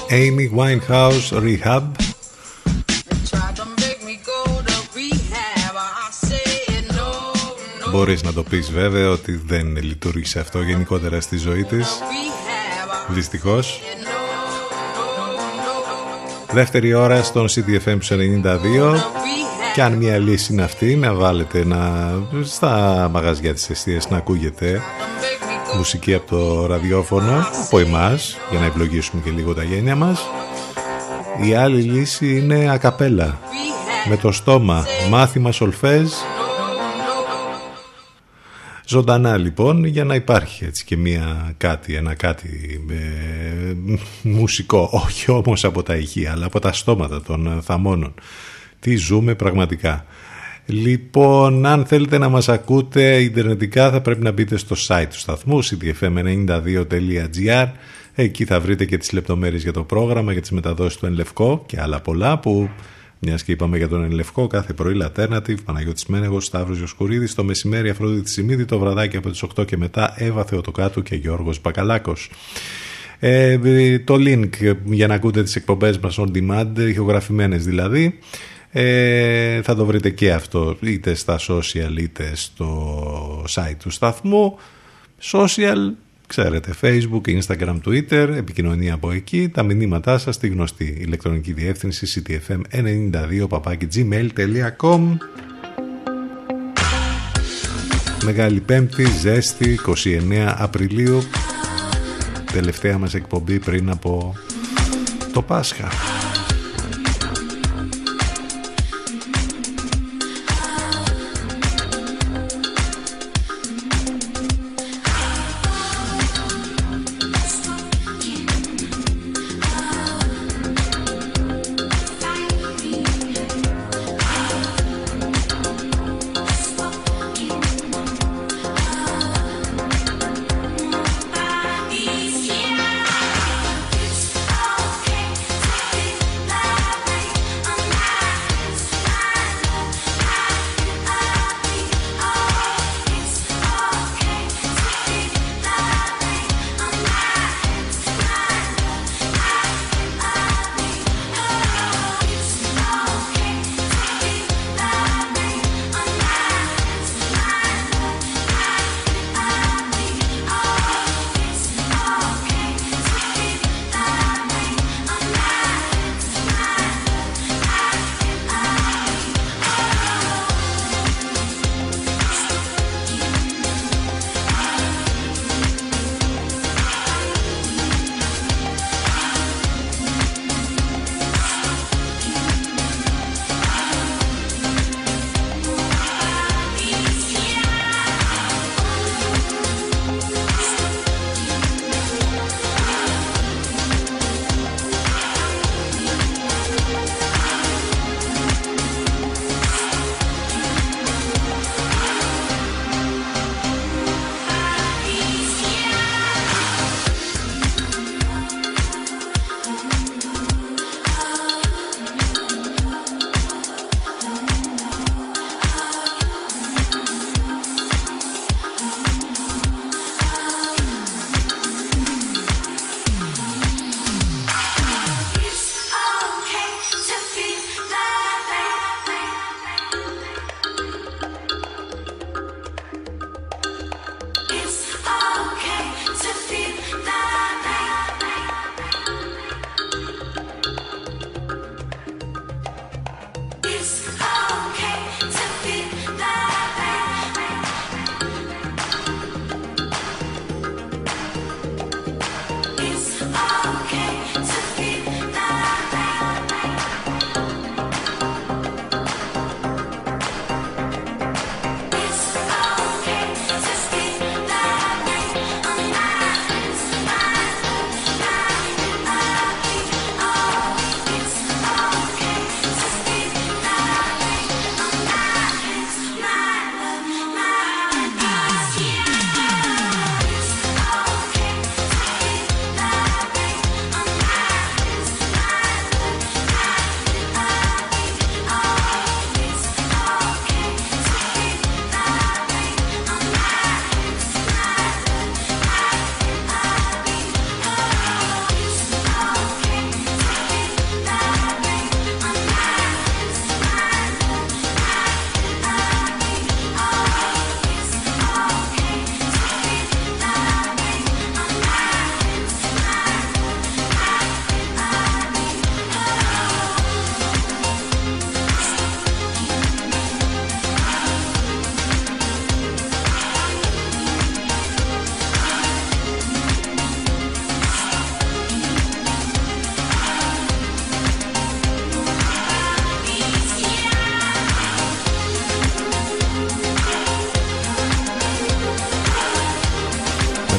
Amy Winehouse, Rehab. Μπορείς να το πεις βέβαια ότι δεν λειτουργήσε αυτό γενικότερα στη ζωή της, δυστυχώς. Δεύτερη ώρα στον CityFM ενενήντα δύο. Και αν μια λύση είναι αυτή, να βάλετε να, στα μαγαζιά της εστίας να ακούγεται μουσική από το ραδιόφωνο, από εμάς, για να ευλογήσουμε και λίγο τα γένια μας. Η άλλη λύση είναι ακαπέλα, με το στόμα, μάθημα σολφέζ. Ζωντανά λοιπόν, για να υπάρχει έτσι και μια κάτι, ένα κάτι ε, μουσικό, όχι όμως από τα ηχεία, αλλά από τα στόματα των θαμώνων. Τι ζούμε πραγματικά. Λοιπόν, αν θέλετε να μας ακούτε ιντερνετικά θα πρέπει να μπείτε στο site του σταθμού σι τι εφ εμ ενενήντα δύο τελεία τζι αρ. Εκεί θα βρείτε και τις λεπτομέρειες για το πρόγραμμα, για τις μεταδόσεις του Εν Λευκώ και άλλα πολλά που... Μιας και είπαμε για τον Εν Λευκό, κάθε πρωί Λατέρνατιβ, Παναγιώτης Μένεγος, Σταύρος Ιωσκουρίδης, το μεσημέρι Αφροδίτη Σιμίδη, το βραδάκι από τις οκτώ και μετά Εύα Θεοτοκάτου και Γιώργος Μπακαλάκος. Ε, το link για να ακούτε τις εκπομπές μας on demand, ηχογραφημένες δηλαδή, ε, θα το βρείτε και αυτό είτε στα social είτε στο site του σταθμού. Social, ξέρετε, Facebook, Instagram, Twitter, επικοινωνία από εκεί, τα μηνύματά σας στη γνωστή ηλεκτρονική διεύθυνση σι τι εφ εμ ενενήντα δύο παπάκι τζι μέιλ τελεία κομ. Μεγάλη Πέμπτη, ζέστη, είκοσι εννέα Απριλίου, τελευταία μας εκπομπή πριν από το Πάσχα.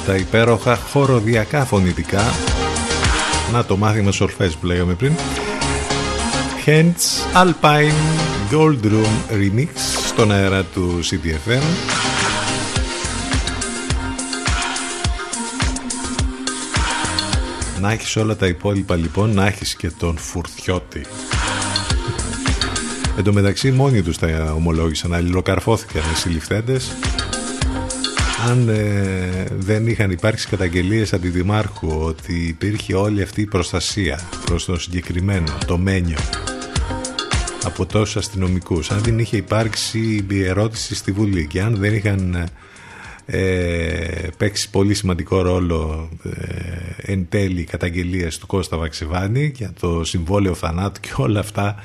τα υπέροχα χοροδιακά φωνητικά. Να το μάθημα σορφές που λέγαμε πριν. Hence Alpine Gold Room Remix στον αέρα του CityFM. Να έχεις όλα τα υπόλοιπα λοιπόν, να έχεις και τον φουρτιώτη. Εν τω μεταξύ μόνοι τους τα ομολόγησαν, αλληλοκαρφώθηκαν οι συλληφθέντες. Αν ε, δεν είχαν υπάρξει καταγγελίες αντιδημάρχου ότι υπήρχε όλη αυτή η προστασία προς τον συγκεκριμένο, το Μένιο, από τόσους αστυνομικούς, αν δεν είχε υπάρξει η ερώτηση στη Βουλή και αν δεν είχαν ε, παίξει πολύ σημαντικό ρόλο ε, εν τέλει καταγγελίες του Κώστα Βαξεβάνη για το συμβόλαιο θανάτου και όλα αυτά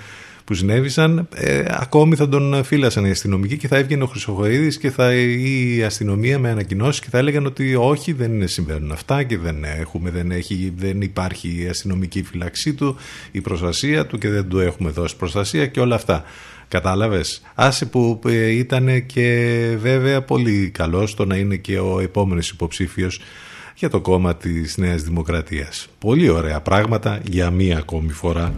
που συνέβησαν, ε, ακόμη θα τον φύλασαν οι αστυνομικοί και θα έβγαινε ο Χρυσοχοίδης και θα, η αστυνομία με ανακοινώσεις και θα έλεγαν ότι όχι, δεν είναι, συμβαίνουν αυτά και δεν, έχουμε, δεν, έχει, δεν υπάρχει η αστυνομική φυλαξή του, η προστασία του και δεν του έχουμε δώσει προστασία και όλα αυτά. Κατάλαβες, άσε που ήταν και βέβαια πολύ καλός το να είναι και ο επόμενος υποψήφιος για το κόμμα της Νέας Δημοκρατίας. Πολύ ωραία πράγματα για μία ακόμη φορά.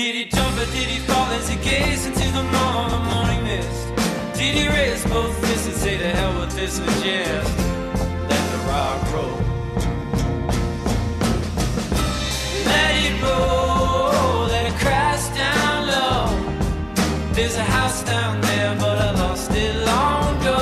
Did he jump or did he fall as he gazed into the morning mist? Did he raise both fists and say to hell with this and jest? Let the rock roll. Let it roll, let it crash down low. There's a house down there but I lost it long ago.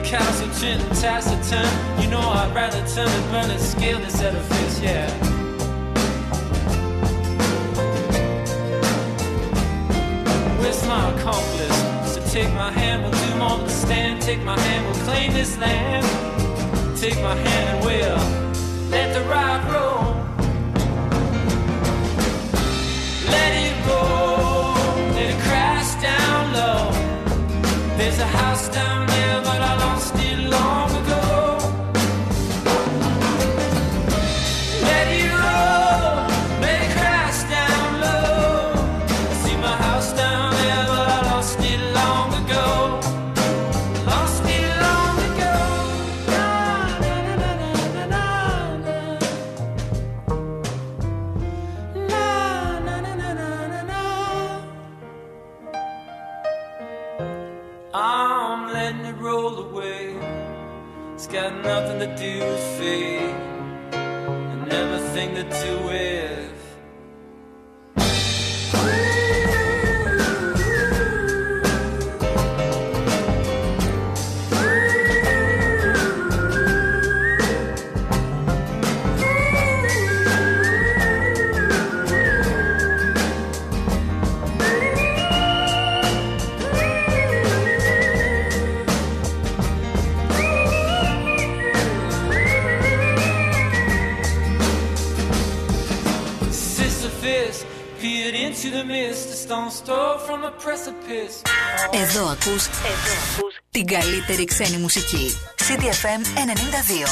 Recalcitrant and taciturn, you know I'd rather turn and burn and scale this edifice, yeah. Where's my accomplice? So take my hand, we'll do more than stand. Take my hand, we'll claim this land. Take my hand and we'll let the rock roll. Let it roll, let it crash down low. There's a house down there. Peered into the mist, a stone stole from a precipice. Εδώ ακούς, εδώ ακούς την καλύτερη ξένη μουσική. CityFM ενενήντα δύο.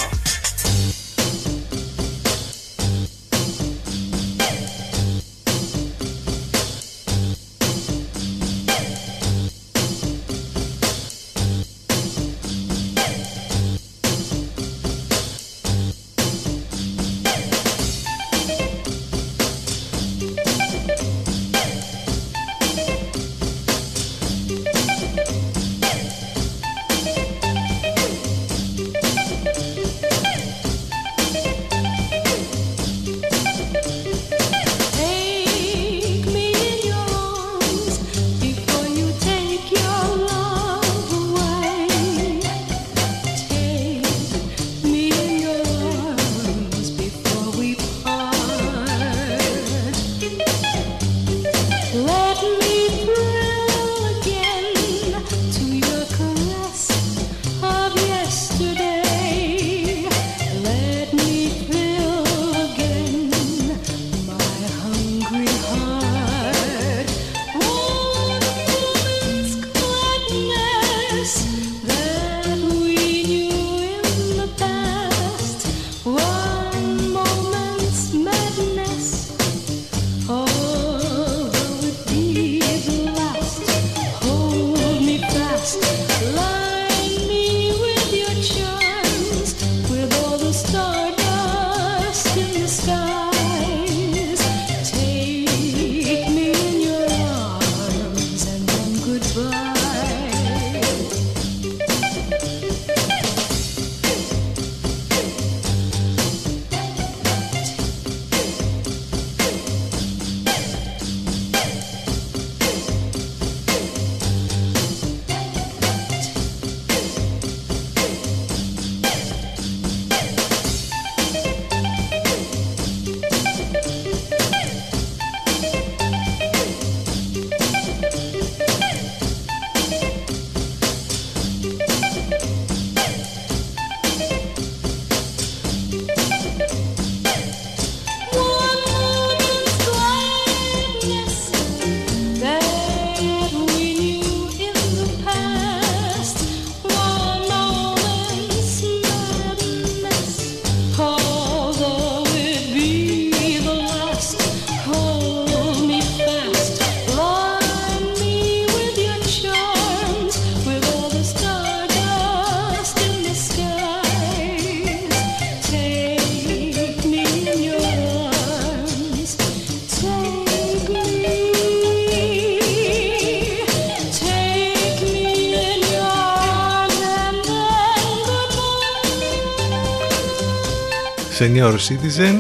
Senior Citizen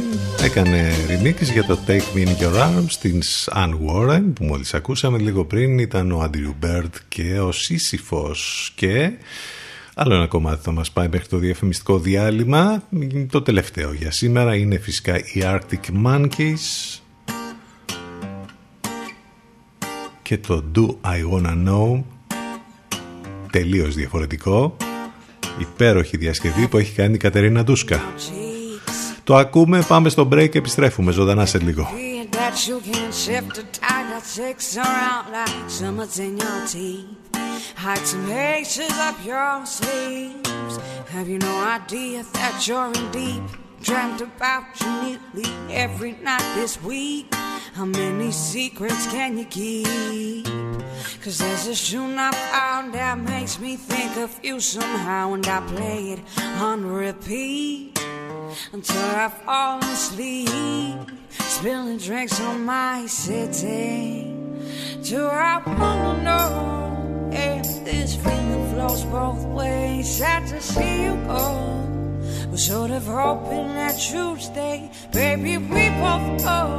έκανε remix για το Take Me In Your Arms της Anne Warren που μόλις ακούσαμε. Λίγο πριν ήταν ο Andrew Bird και ο Sisyphus. Και άλλο ένα κομμάτι θα μας πάει μέχρι το διαφημιστικό διάλειμμα. Το τελευταίο για σήμερα είναι φυσικά οι Arctic Monkeys και το Do I Wanna Know, τελείως διαφορετικό, υπέροχη διασκευή που έχει κάνει η Κατερίνα Ντούσκα. Το ακούμε, πάμε στο break και επιστρέφουμε ζωντανά σε λίγο. Cause there's a tune I found that makes me think of you somehow, and I play it on repeat until I fall asleep, spilling drinks on my city. Do I wanna know if this feeling flows both ways? Sad to see you go, was sort of hoping that you'd stay. Baby, we both know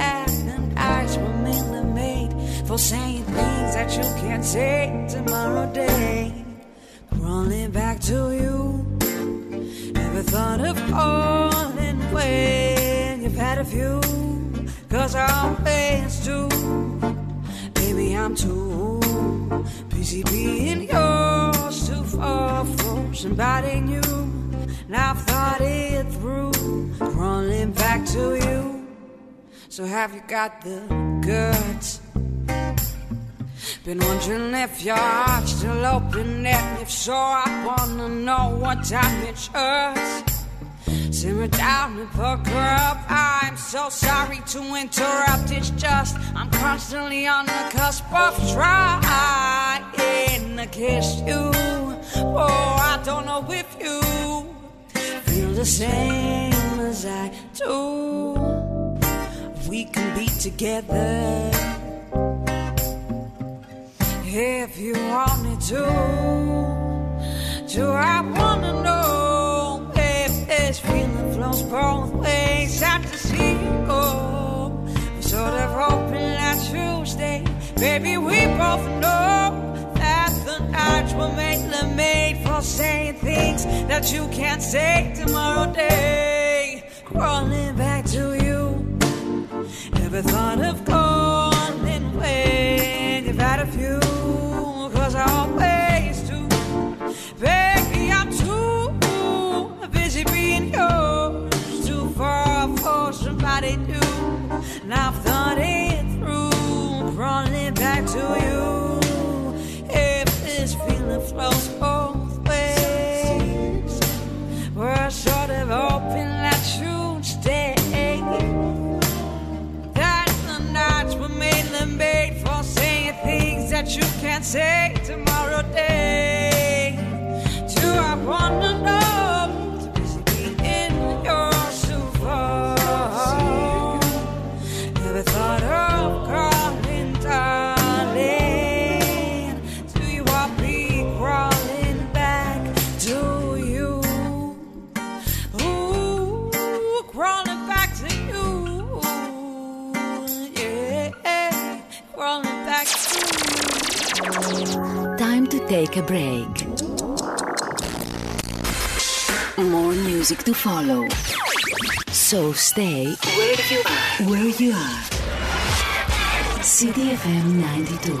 that the eyes were mainly made for saying things that you can't say tomorrow day. Crawling back to you, never thought of calling when you've had a few, cause I always do. Baby, I'm too busy being yours to fall for somebody new, and I've thought it through. Crawling back to you, So have you got the goods? Been wondering if your heart's still open, and if so, I wanna know what time it's yours. Simmer down and poke her up. I'm so sorry to interrupt. It's just I'm constantly on the cusp of trying to kiss you. Oh, I don't know if you feel the same as I do. We can be together if you want me to. Do I wanna know if this feeling flows both ways? Out to see you go, I'm sort of hoping that you'll stay. Baby, we both know that the nights were mainly made for saying things that you can't say tomorrow day. Crawling back to you, never thought of going away. You've had a few, I always do. Baby, I'm too busy being yours, too far for somebody new. And I've thought it through, crawling back to you. If this feeling flows both ways, we're sort of hoping that you'd stay. That the nights were mainly made for saying things that you can't say tomorrow day. Do I wanna know? Too busy being yours, too far. Never thought of crawling, darling. Do you want me crawling back to you? Ooh, crawling back to you. Yeah, crawling back to you. Time to take a break. More music to follow. So stay where you are. Where you are. CityFM ενενήντα δύο.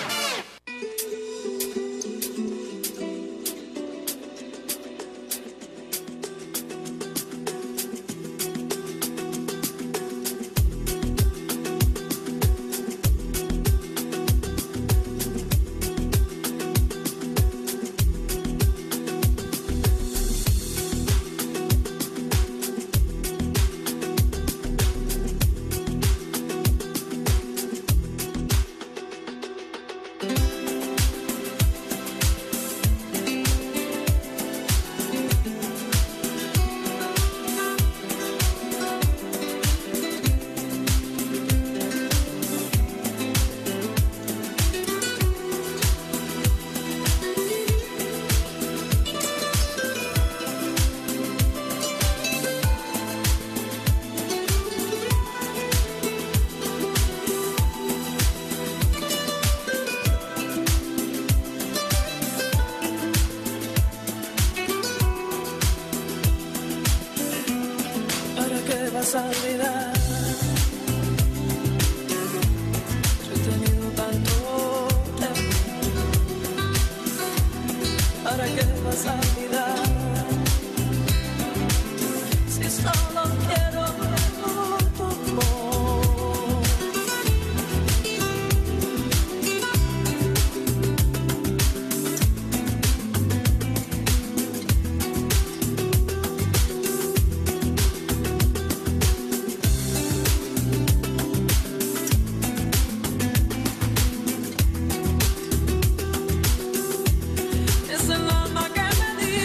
It's a love I can't believe.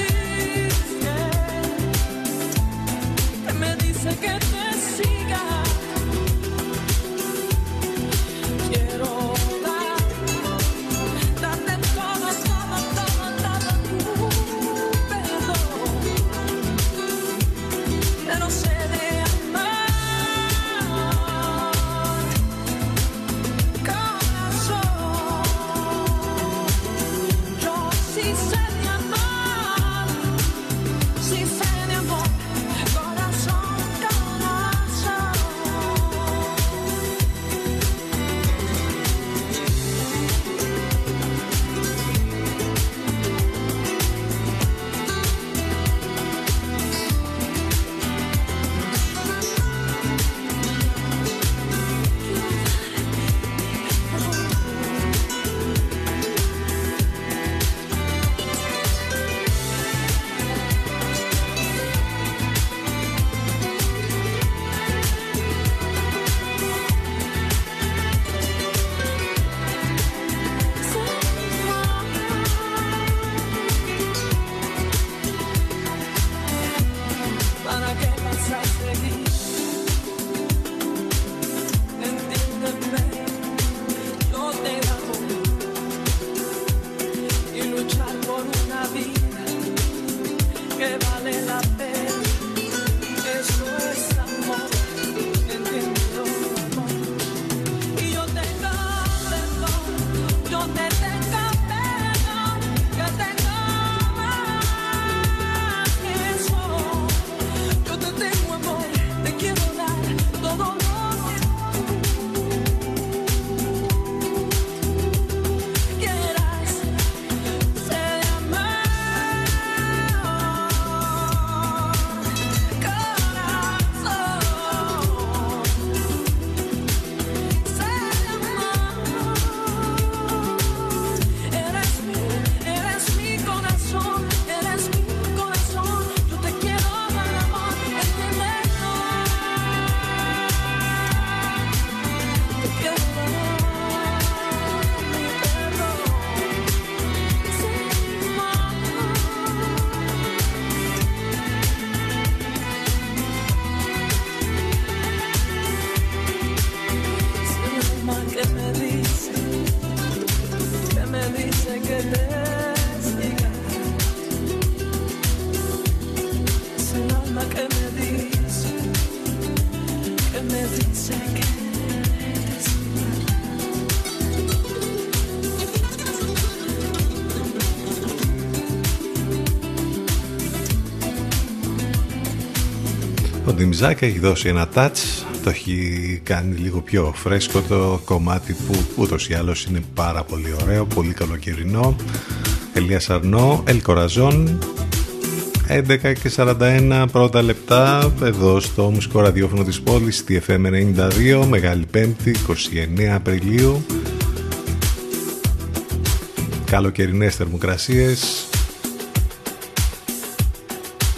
Ο Ντιμιζάκη έχει δώσει ένα touch, το έχει κάνει λίγο πιο φρέσκο το κομμάτι που ούτως ή άλλως είναι πάρα πολύ ωραίο, πολύ καλοκαιρινό. Ελίας Αρνό, Ελ Κοραζόν, έντεκα και σαράντα ένα πρώτα λεπτά εδώ στο μουσικό ραδιόφωνο της πόλης, στη εφ εμ ενενήντα δύο, Μεγάλη Πέμπτη, είκοσι εννέα Απριλίου. Καλοκαιρινές θερμοκρασίες.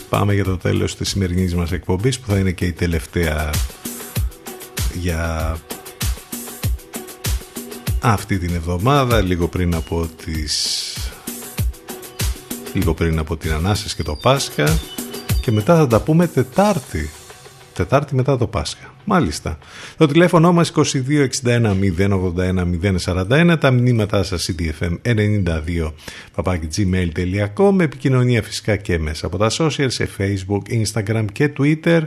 Πάμε για το τέλος της σημερινής μας εκπομπής, που θα είναι και η τελευταία για αυτή την εβδομάδα, λίγο πριν από τις... λίγο πριν από την Ανάσταση και το Πάσχα, και μετά θα τα πούμε Τετάρτη Τετάρτη μετά το Πάσχα. Μάλιστα. Το τηλέφωνο μας δύο δύο έξι ένα μηδέν οκτώ ένα μηδέν τέσσερα ένα. Τα μηνύματά σας σι ντι εφ εμ ενενήντα δύο παπάκι τζι μέιλ τελεία κομ. Επικοινωνία φυσικά και μέσα από τα social, σε Facebook, Instagram και Twitter.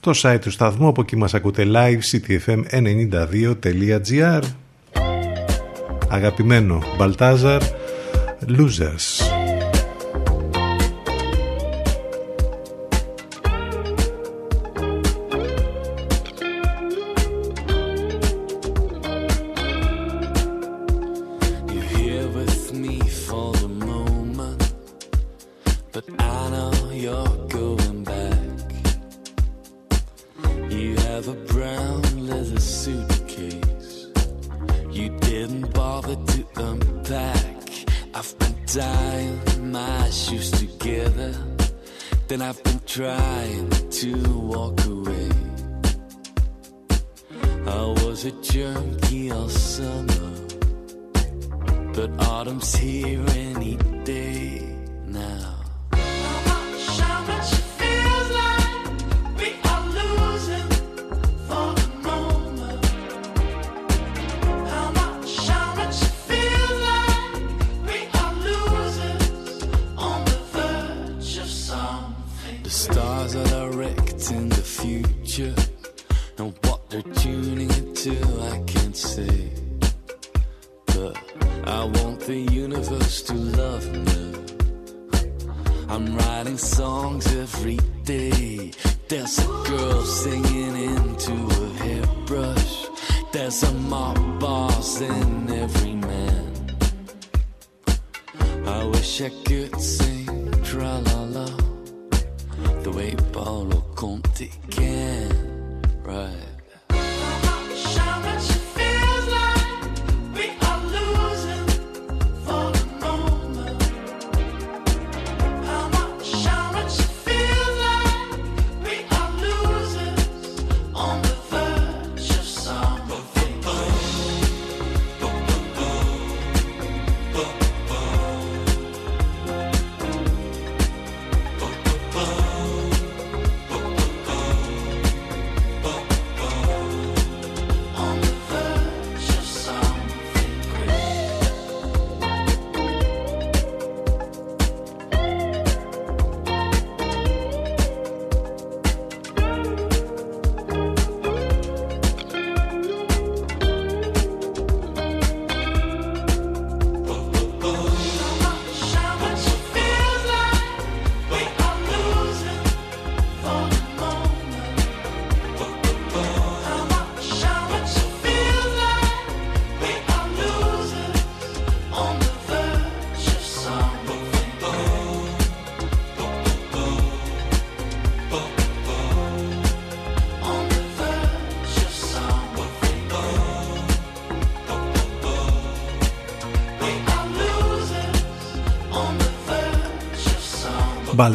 Το site του σταθμού, από εκεί μας ακούτε live, σι τι εφ εμ ενενήντα δύο τελεία τζι αρ. Αγαπημένο Baltazar, Losers.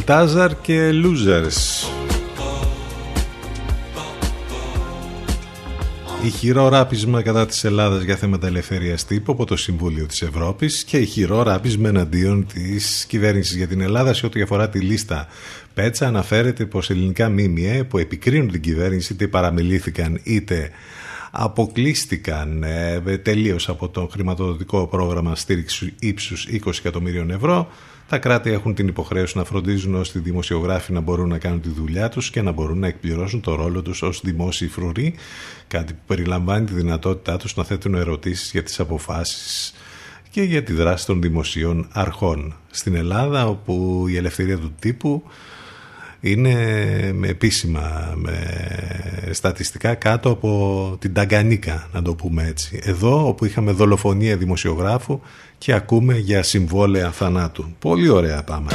Baltazar και Losers. Ηχηρό ράπισμα κατά της Ελλάδας για θέματα ελευθερίας τύπου από το Συμβούλιο της Ευρώπης και ηχηρό ράπισμα εναντίον της κυβέρνησης για την Ελλάδα σε ό,τι αφορά τη λίστα Πέτσα. Αναφέρεται πως ελληνικά μίμιε που επικρίνουν την κυβέρνηση είτε παραμιλήθηκαν είτε αποκλείστηκαν ε, τελείως από το χρηματοδοτικό πρόγραμμα στήριξης ύψους είκοσι εκατομμυρίων ευρώ. Τα κράτη έχουν την υποχρέωση να φροντίζουν ώστε οι δημοσιογράφοι να μπορούν να κάνουν τη δουλειά τους και να μπορούν να εκπληρώσουν το ρόλο τους ως δημόσιοι φρουροί, κάτι που περιλαμβάνει τη δυνατότητά τους να θέτουν ερωτήσεις για τις αποφάσεις και για τη δράση των δημοσίων αρχών. Στην Ελλάδα, όπου η ελευθερία του τύπου είναι με επίσημα με στατιστικά κάτω από την Ταγκανίκα, να το πούμε έτσι. Εδώ όπου είχαμε δολοφονία δημοσιογράφου και ακούμε για συμβόλαια θανάτου. Πολύ ωραία πάμε.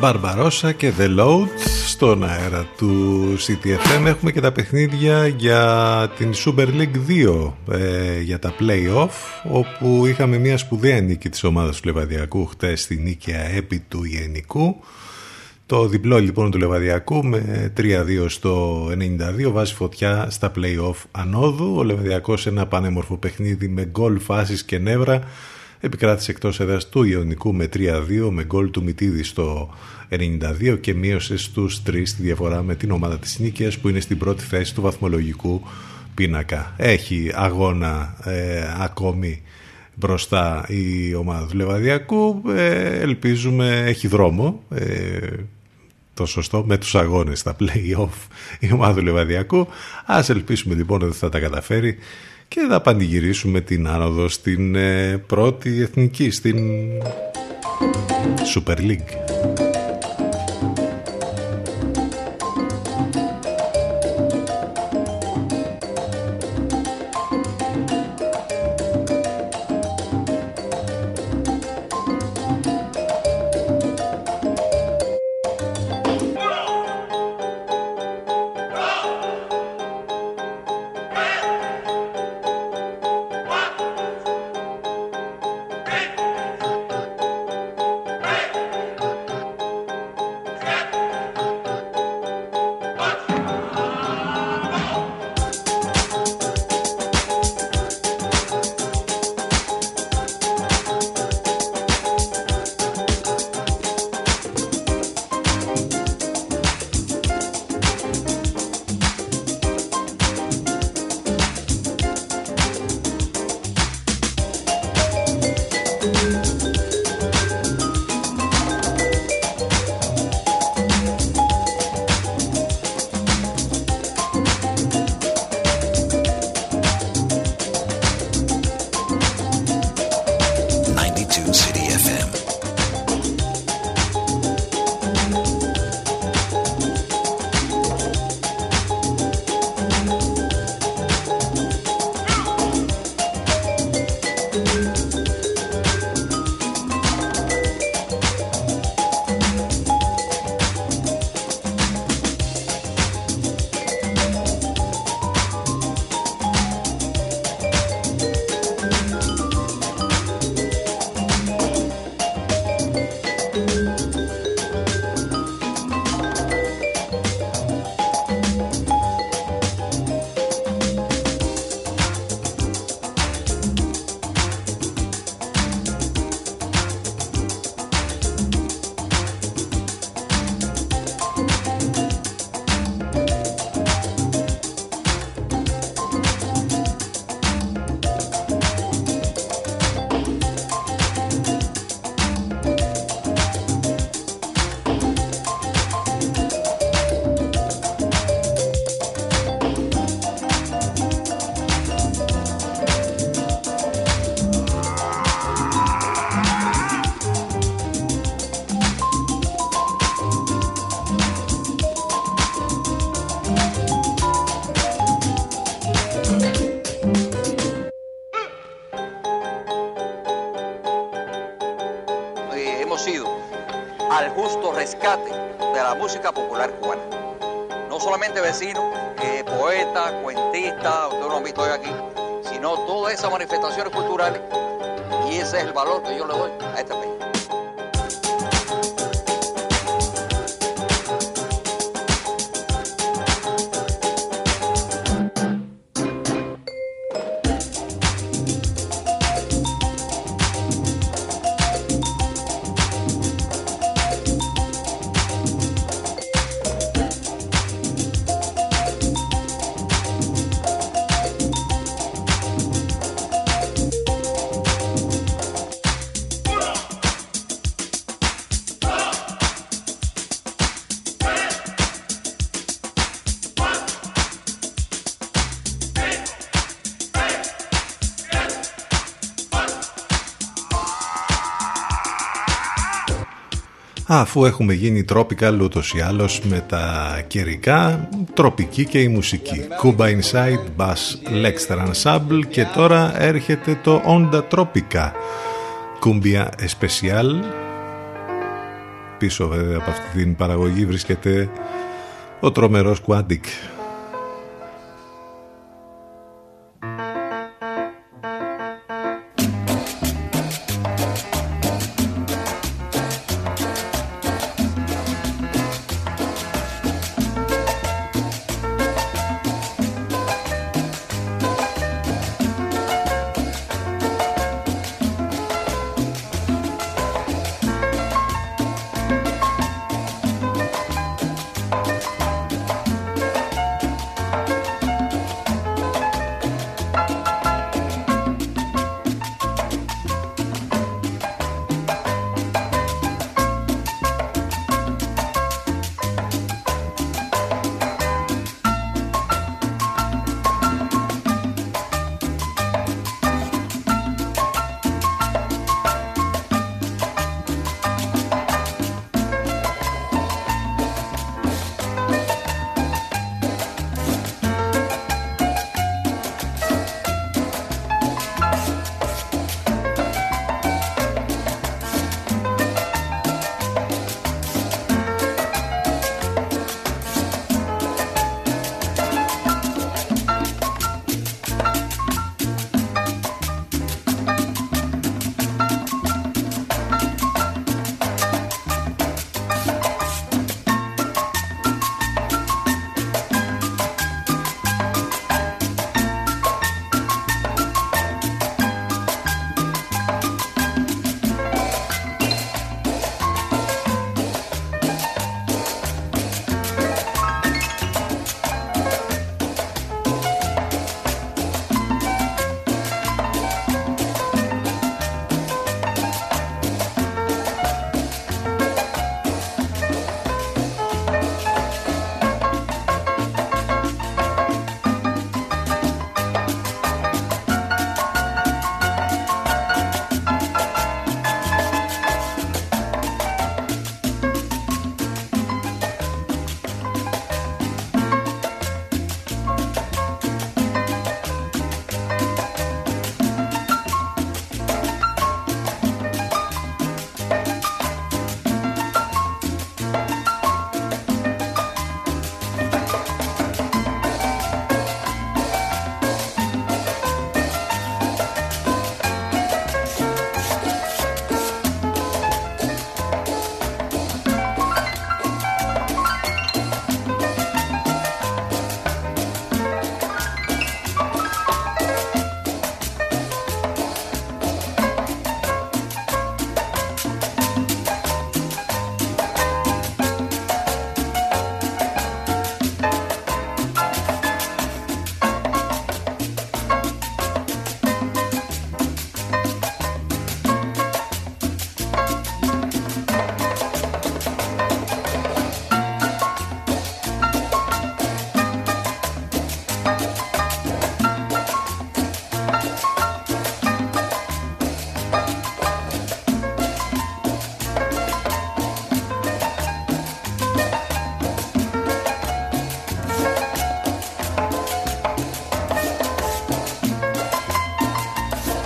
Μπαρμπαρόσα και The Load στον αέρα του CityFM. Έχουμε και τα παιχνίδια για την Super League δύο, ε, για τα play-off, όπου είχαμε μια σπουδαία νίκη της ομάδας του Λεβαδιακού χτες στη Νίκαια επί του Γενικού. Το διπλό λοιπόν του Λεβαδιακού με τρία δύο στο ενενήντα δύο βάζει φωτιά στα play-off ανόδου. Ο Λεβαδιακός ένα πανέμορφο παιχνίδι με γκολ, φάσεις και νεύρα επικράτησε εκτός έδρας του Ιωνικού με τρία δύο με γκολ του Μητίδη στο ενενήντα δύο και μείωσε στους τρεις τη διαφορά με την ομάδα της Νίκαιας που είναι στην πρώτη θέση του βαθμολογικού πίνακα. Έχει αγώνα ε, ακόμη μπροστά η ομάδα του Λεβαδιακού. Ε, ελπίζουμε έχει δρόμο. Ε, το σωστό με τους αγώνες στα play-off η ομάδα του Λεβαδιακού. Ας ελπίσουμε λοιπόν ότι θα τα καταφέρει και θα πανηγυρίσουμε την άνοδο στην ε, πρώτη εθνική, στην Super League. rescate de la música popular cubana. No solamente vecinos, eh, poetas, cuentistas, ustedes lo han visto hoy aquí, sino todas esas manifestaciones culturales, y ese es el valor que yo le doy a este país. Αφού έχουμε γίνει tropical ούτως ή άλλως με τα καιρικά, τροπική και η μουσική. Cuba Inside, Bass Lexter Ensemble, και τώρα έρχεται το Onda Tropica, Cumbia Especial. Πίσω βέβαια από αυτή την παραγωγή βρίσκεται ο τρομερός Quantick.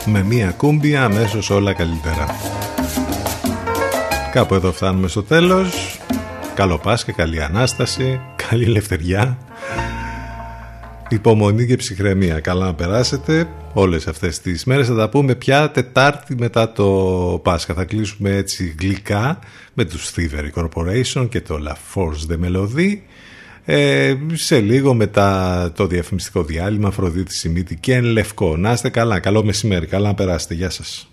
Με μία κούμπια αμέσως όλα καλύτερα. Κάπου εδώ φτάνουμε στο τέλος. Καλό Πάσχα, καλή Ανάσταση, καλή ελευθεριά, υπομονή και ψυχραιμία. Καλά να περάσετε όλες αυτές τις μέρες. Θα τα πούμε πια Τετάρτη μετά το Πάσχα. Θα κλείσουμε έτσι γλυκά με τους Thiveri Corporation και το La Force de Melodie. Ε, σε λίγο μετά το διαφημιστικό διάλειμμα, Αφροδίτη Σιμίτη και Εν Λευκό. Να είστε καλά, καλό μεσημέρι, καλά να περάσετε, γεια σας.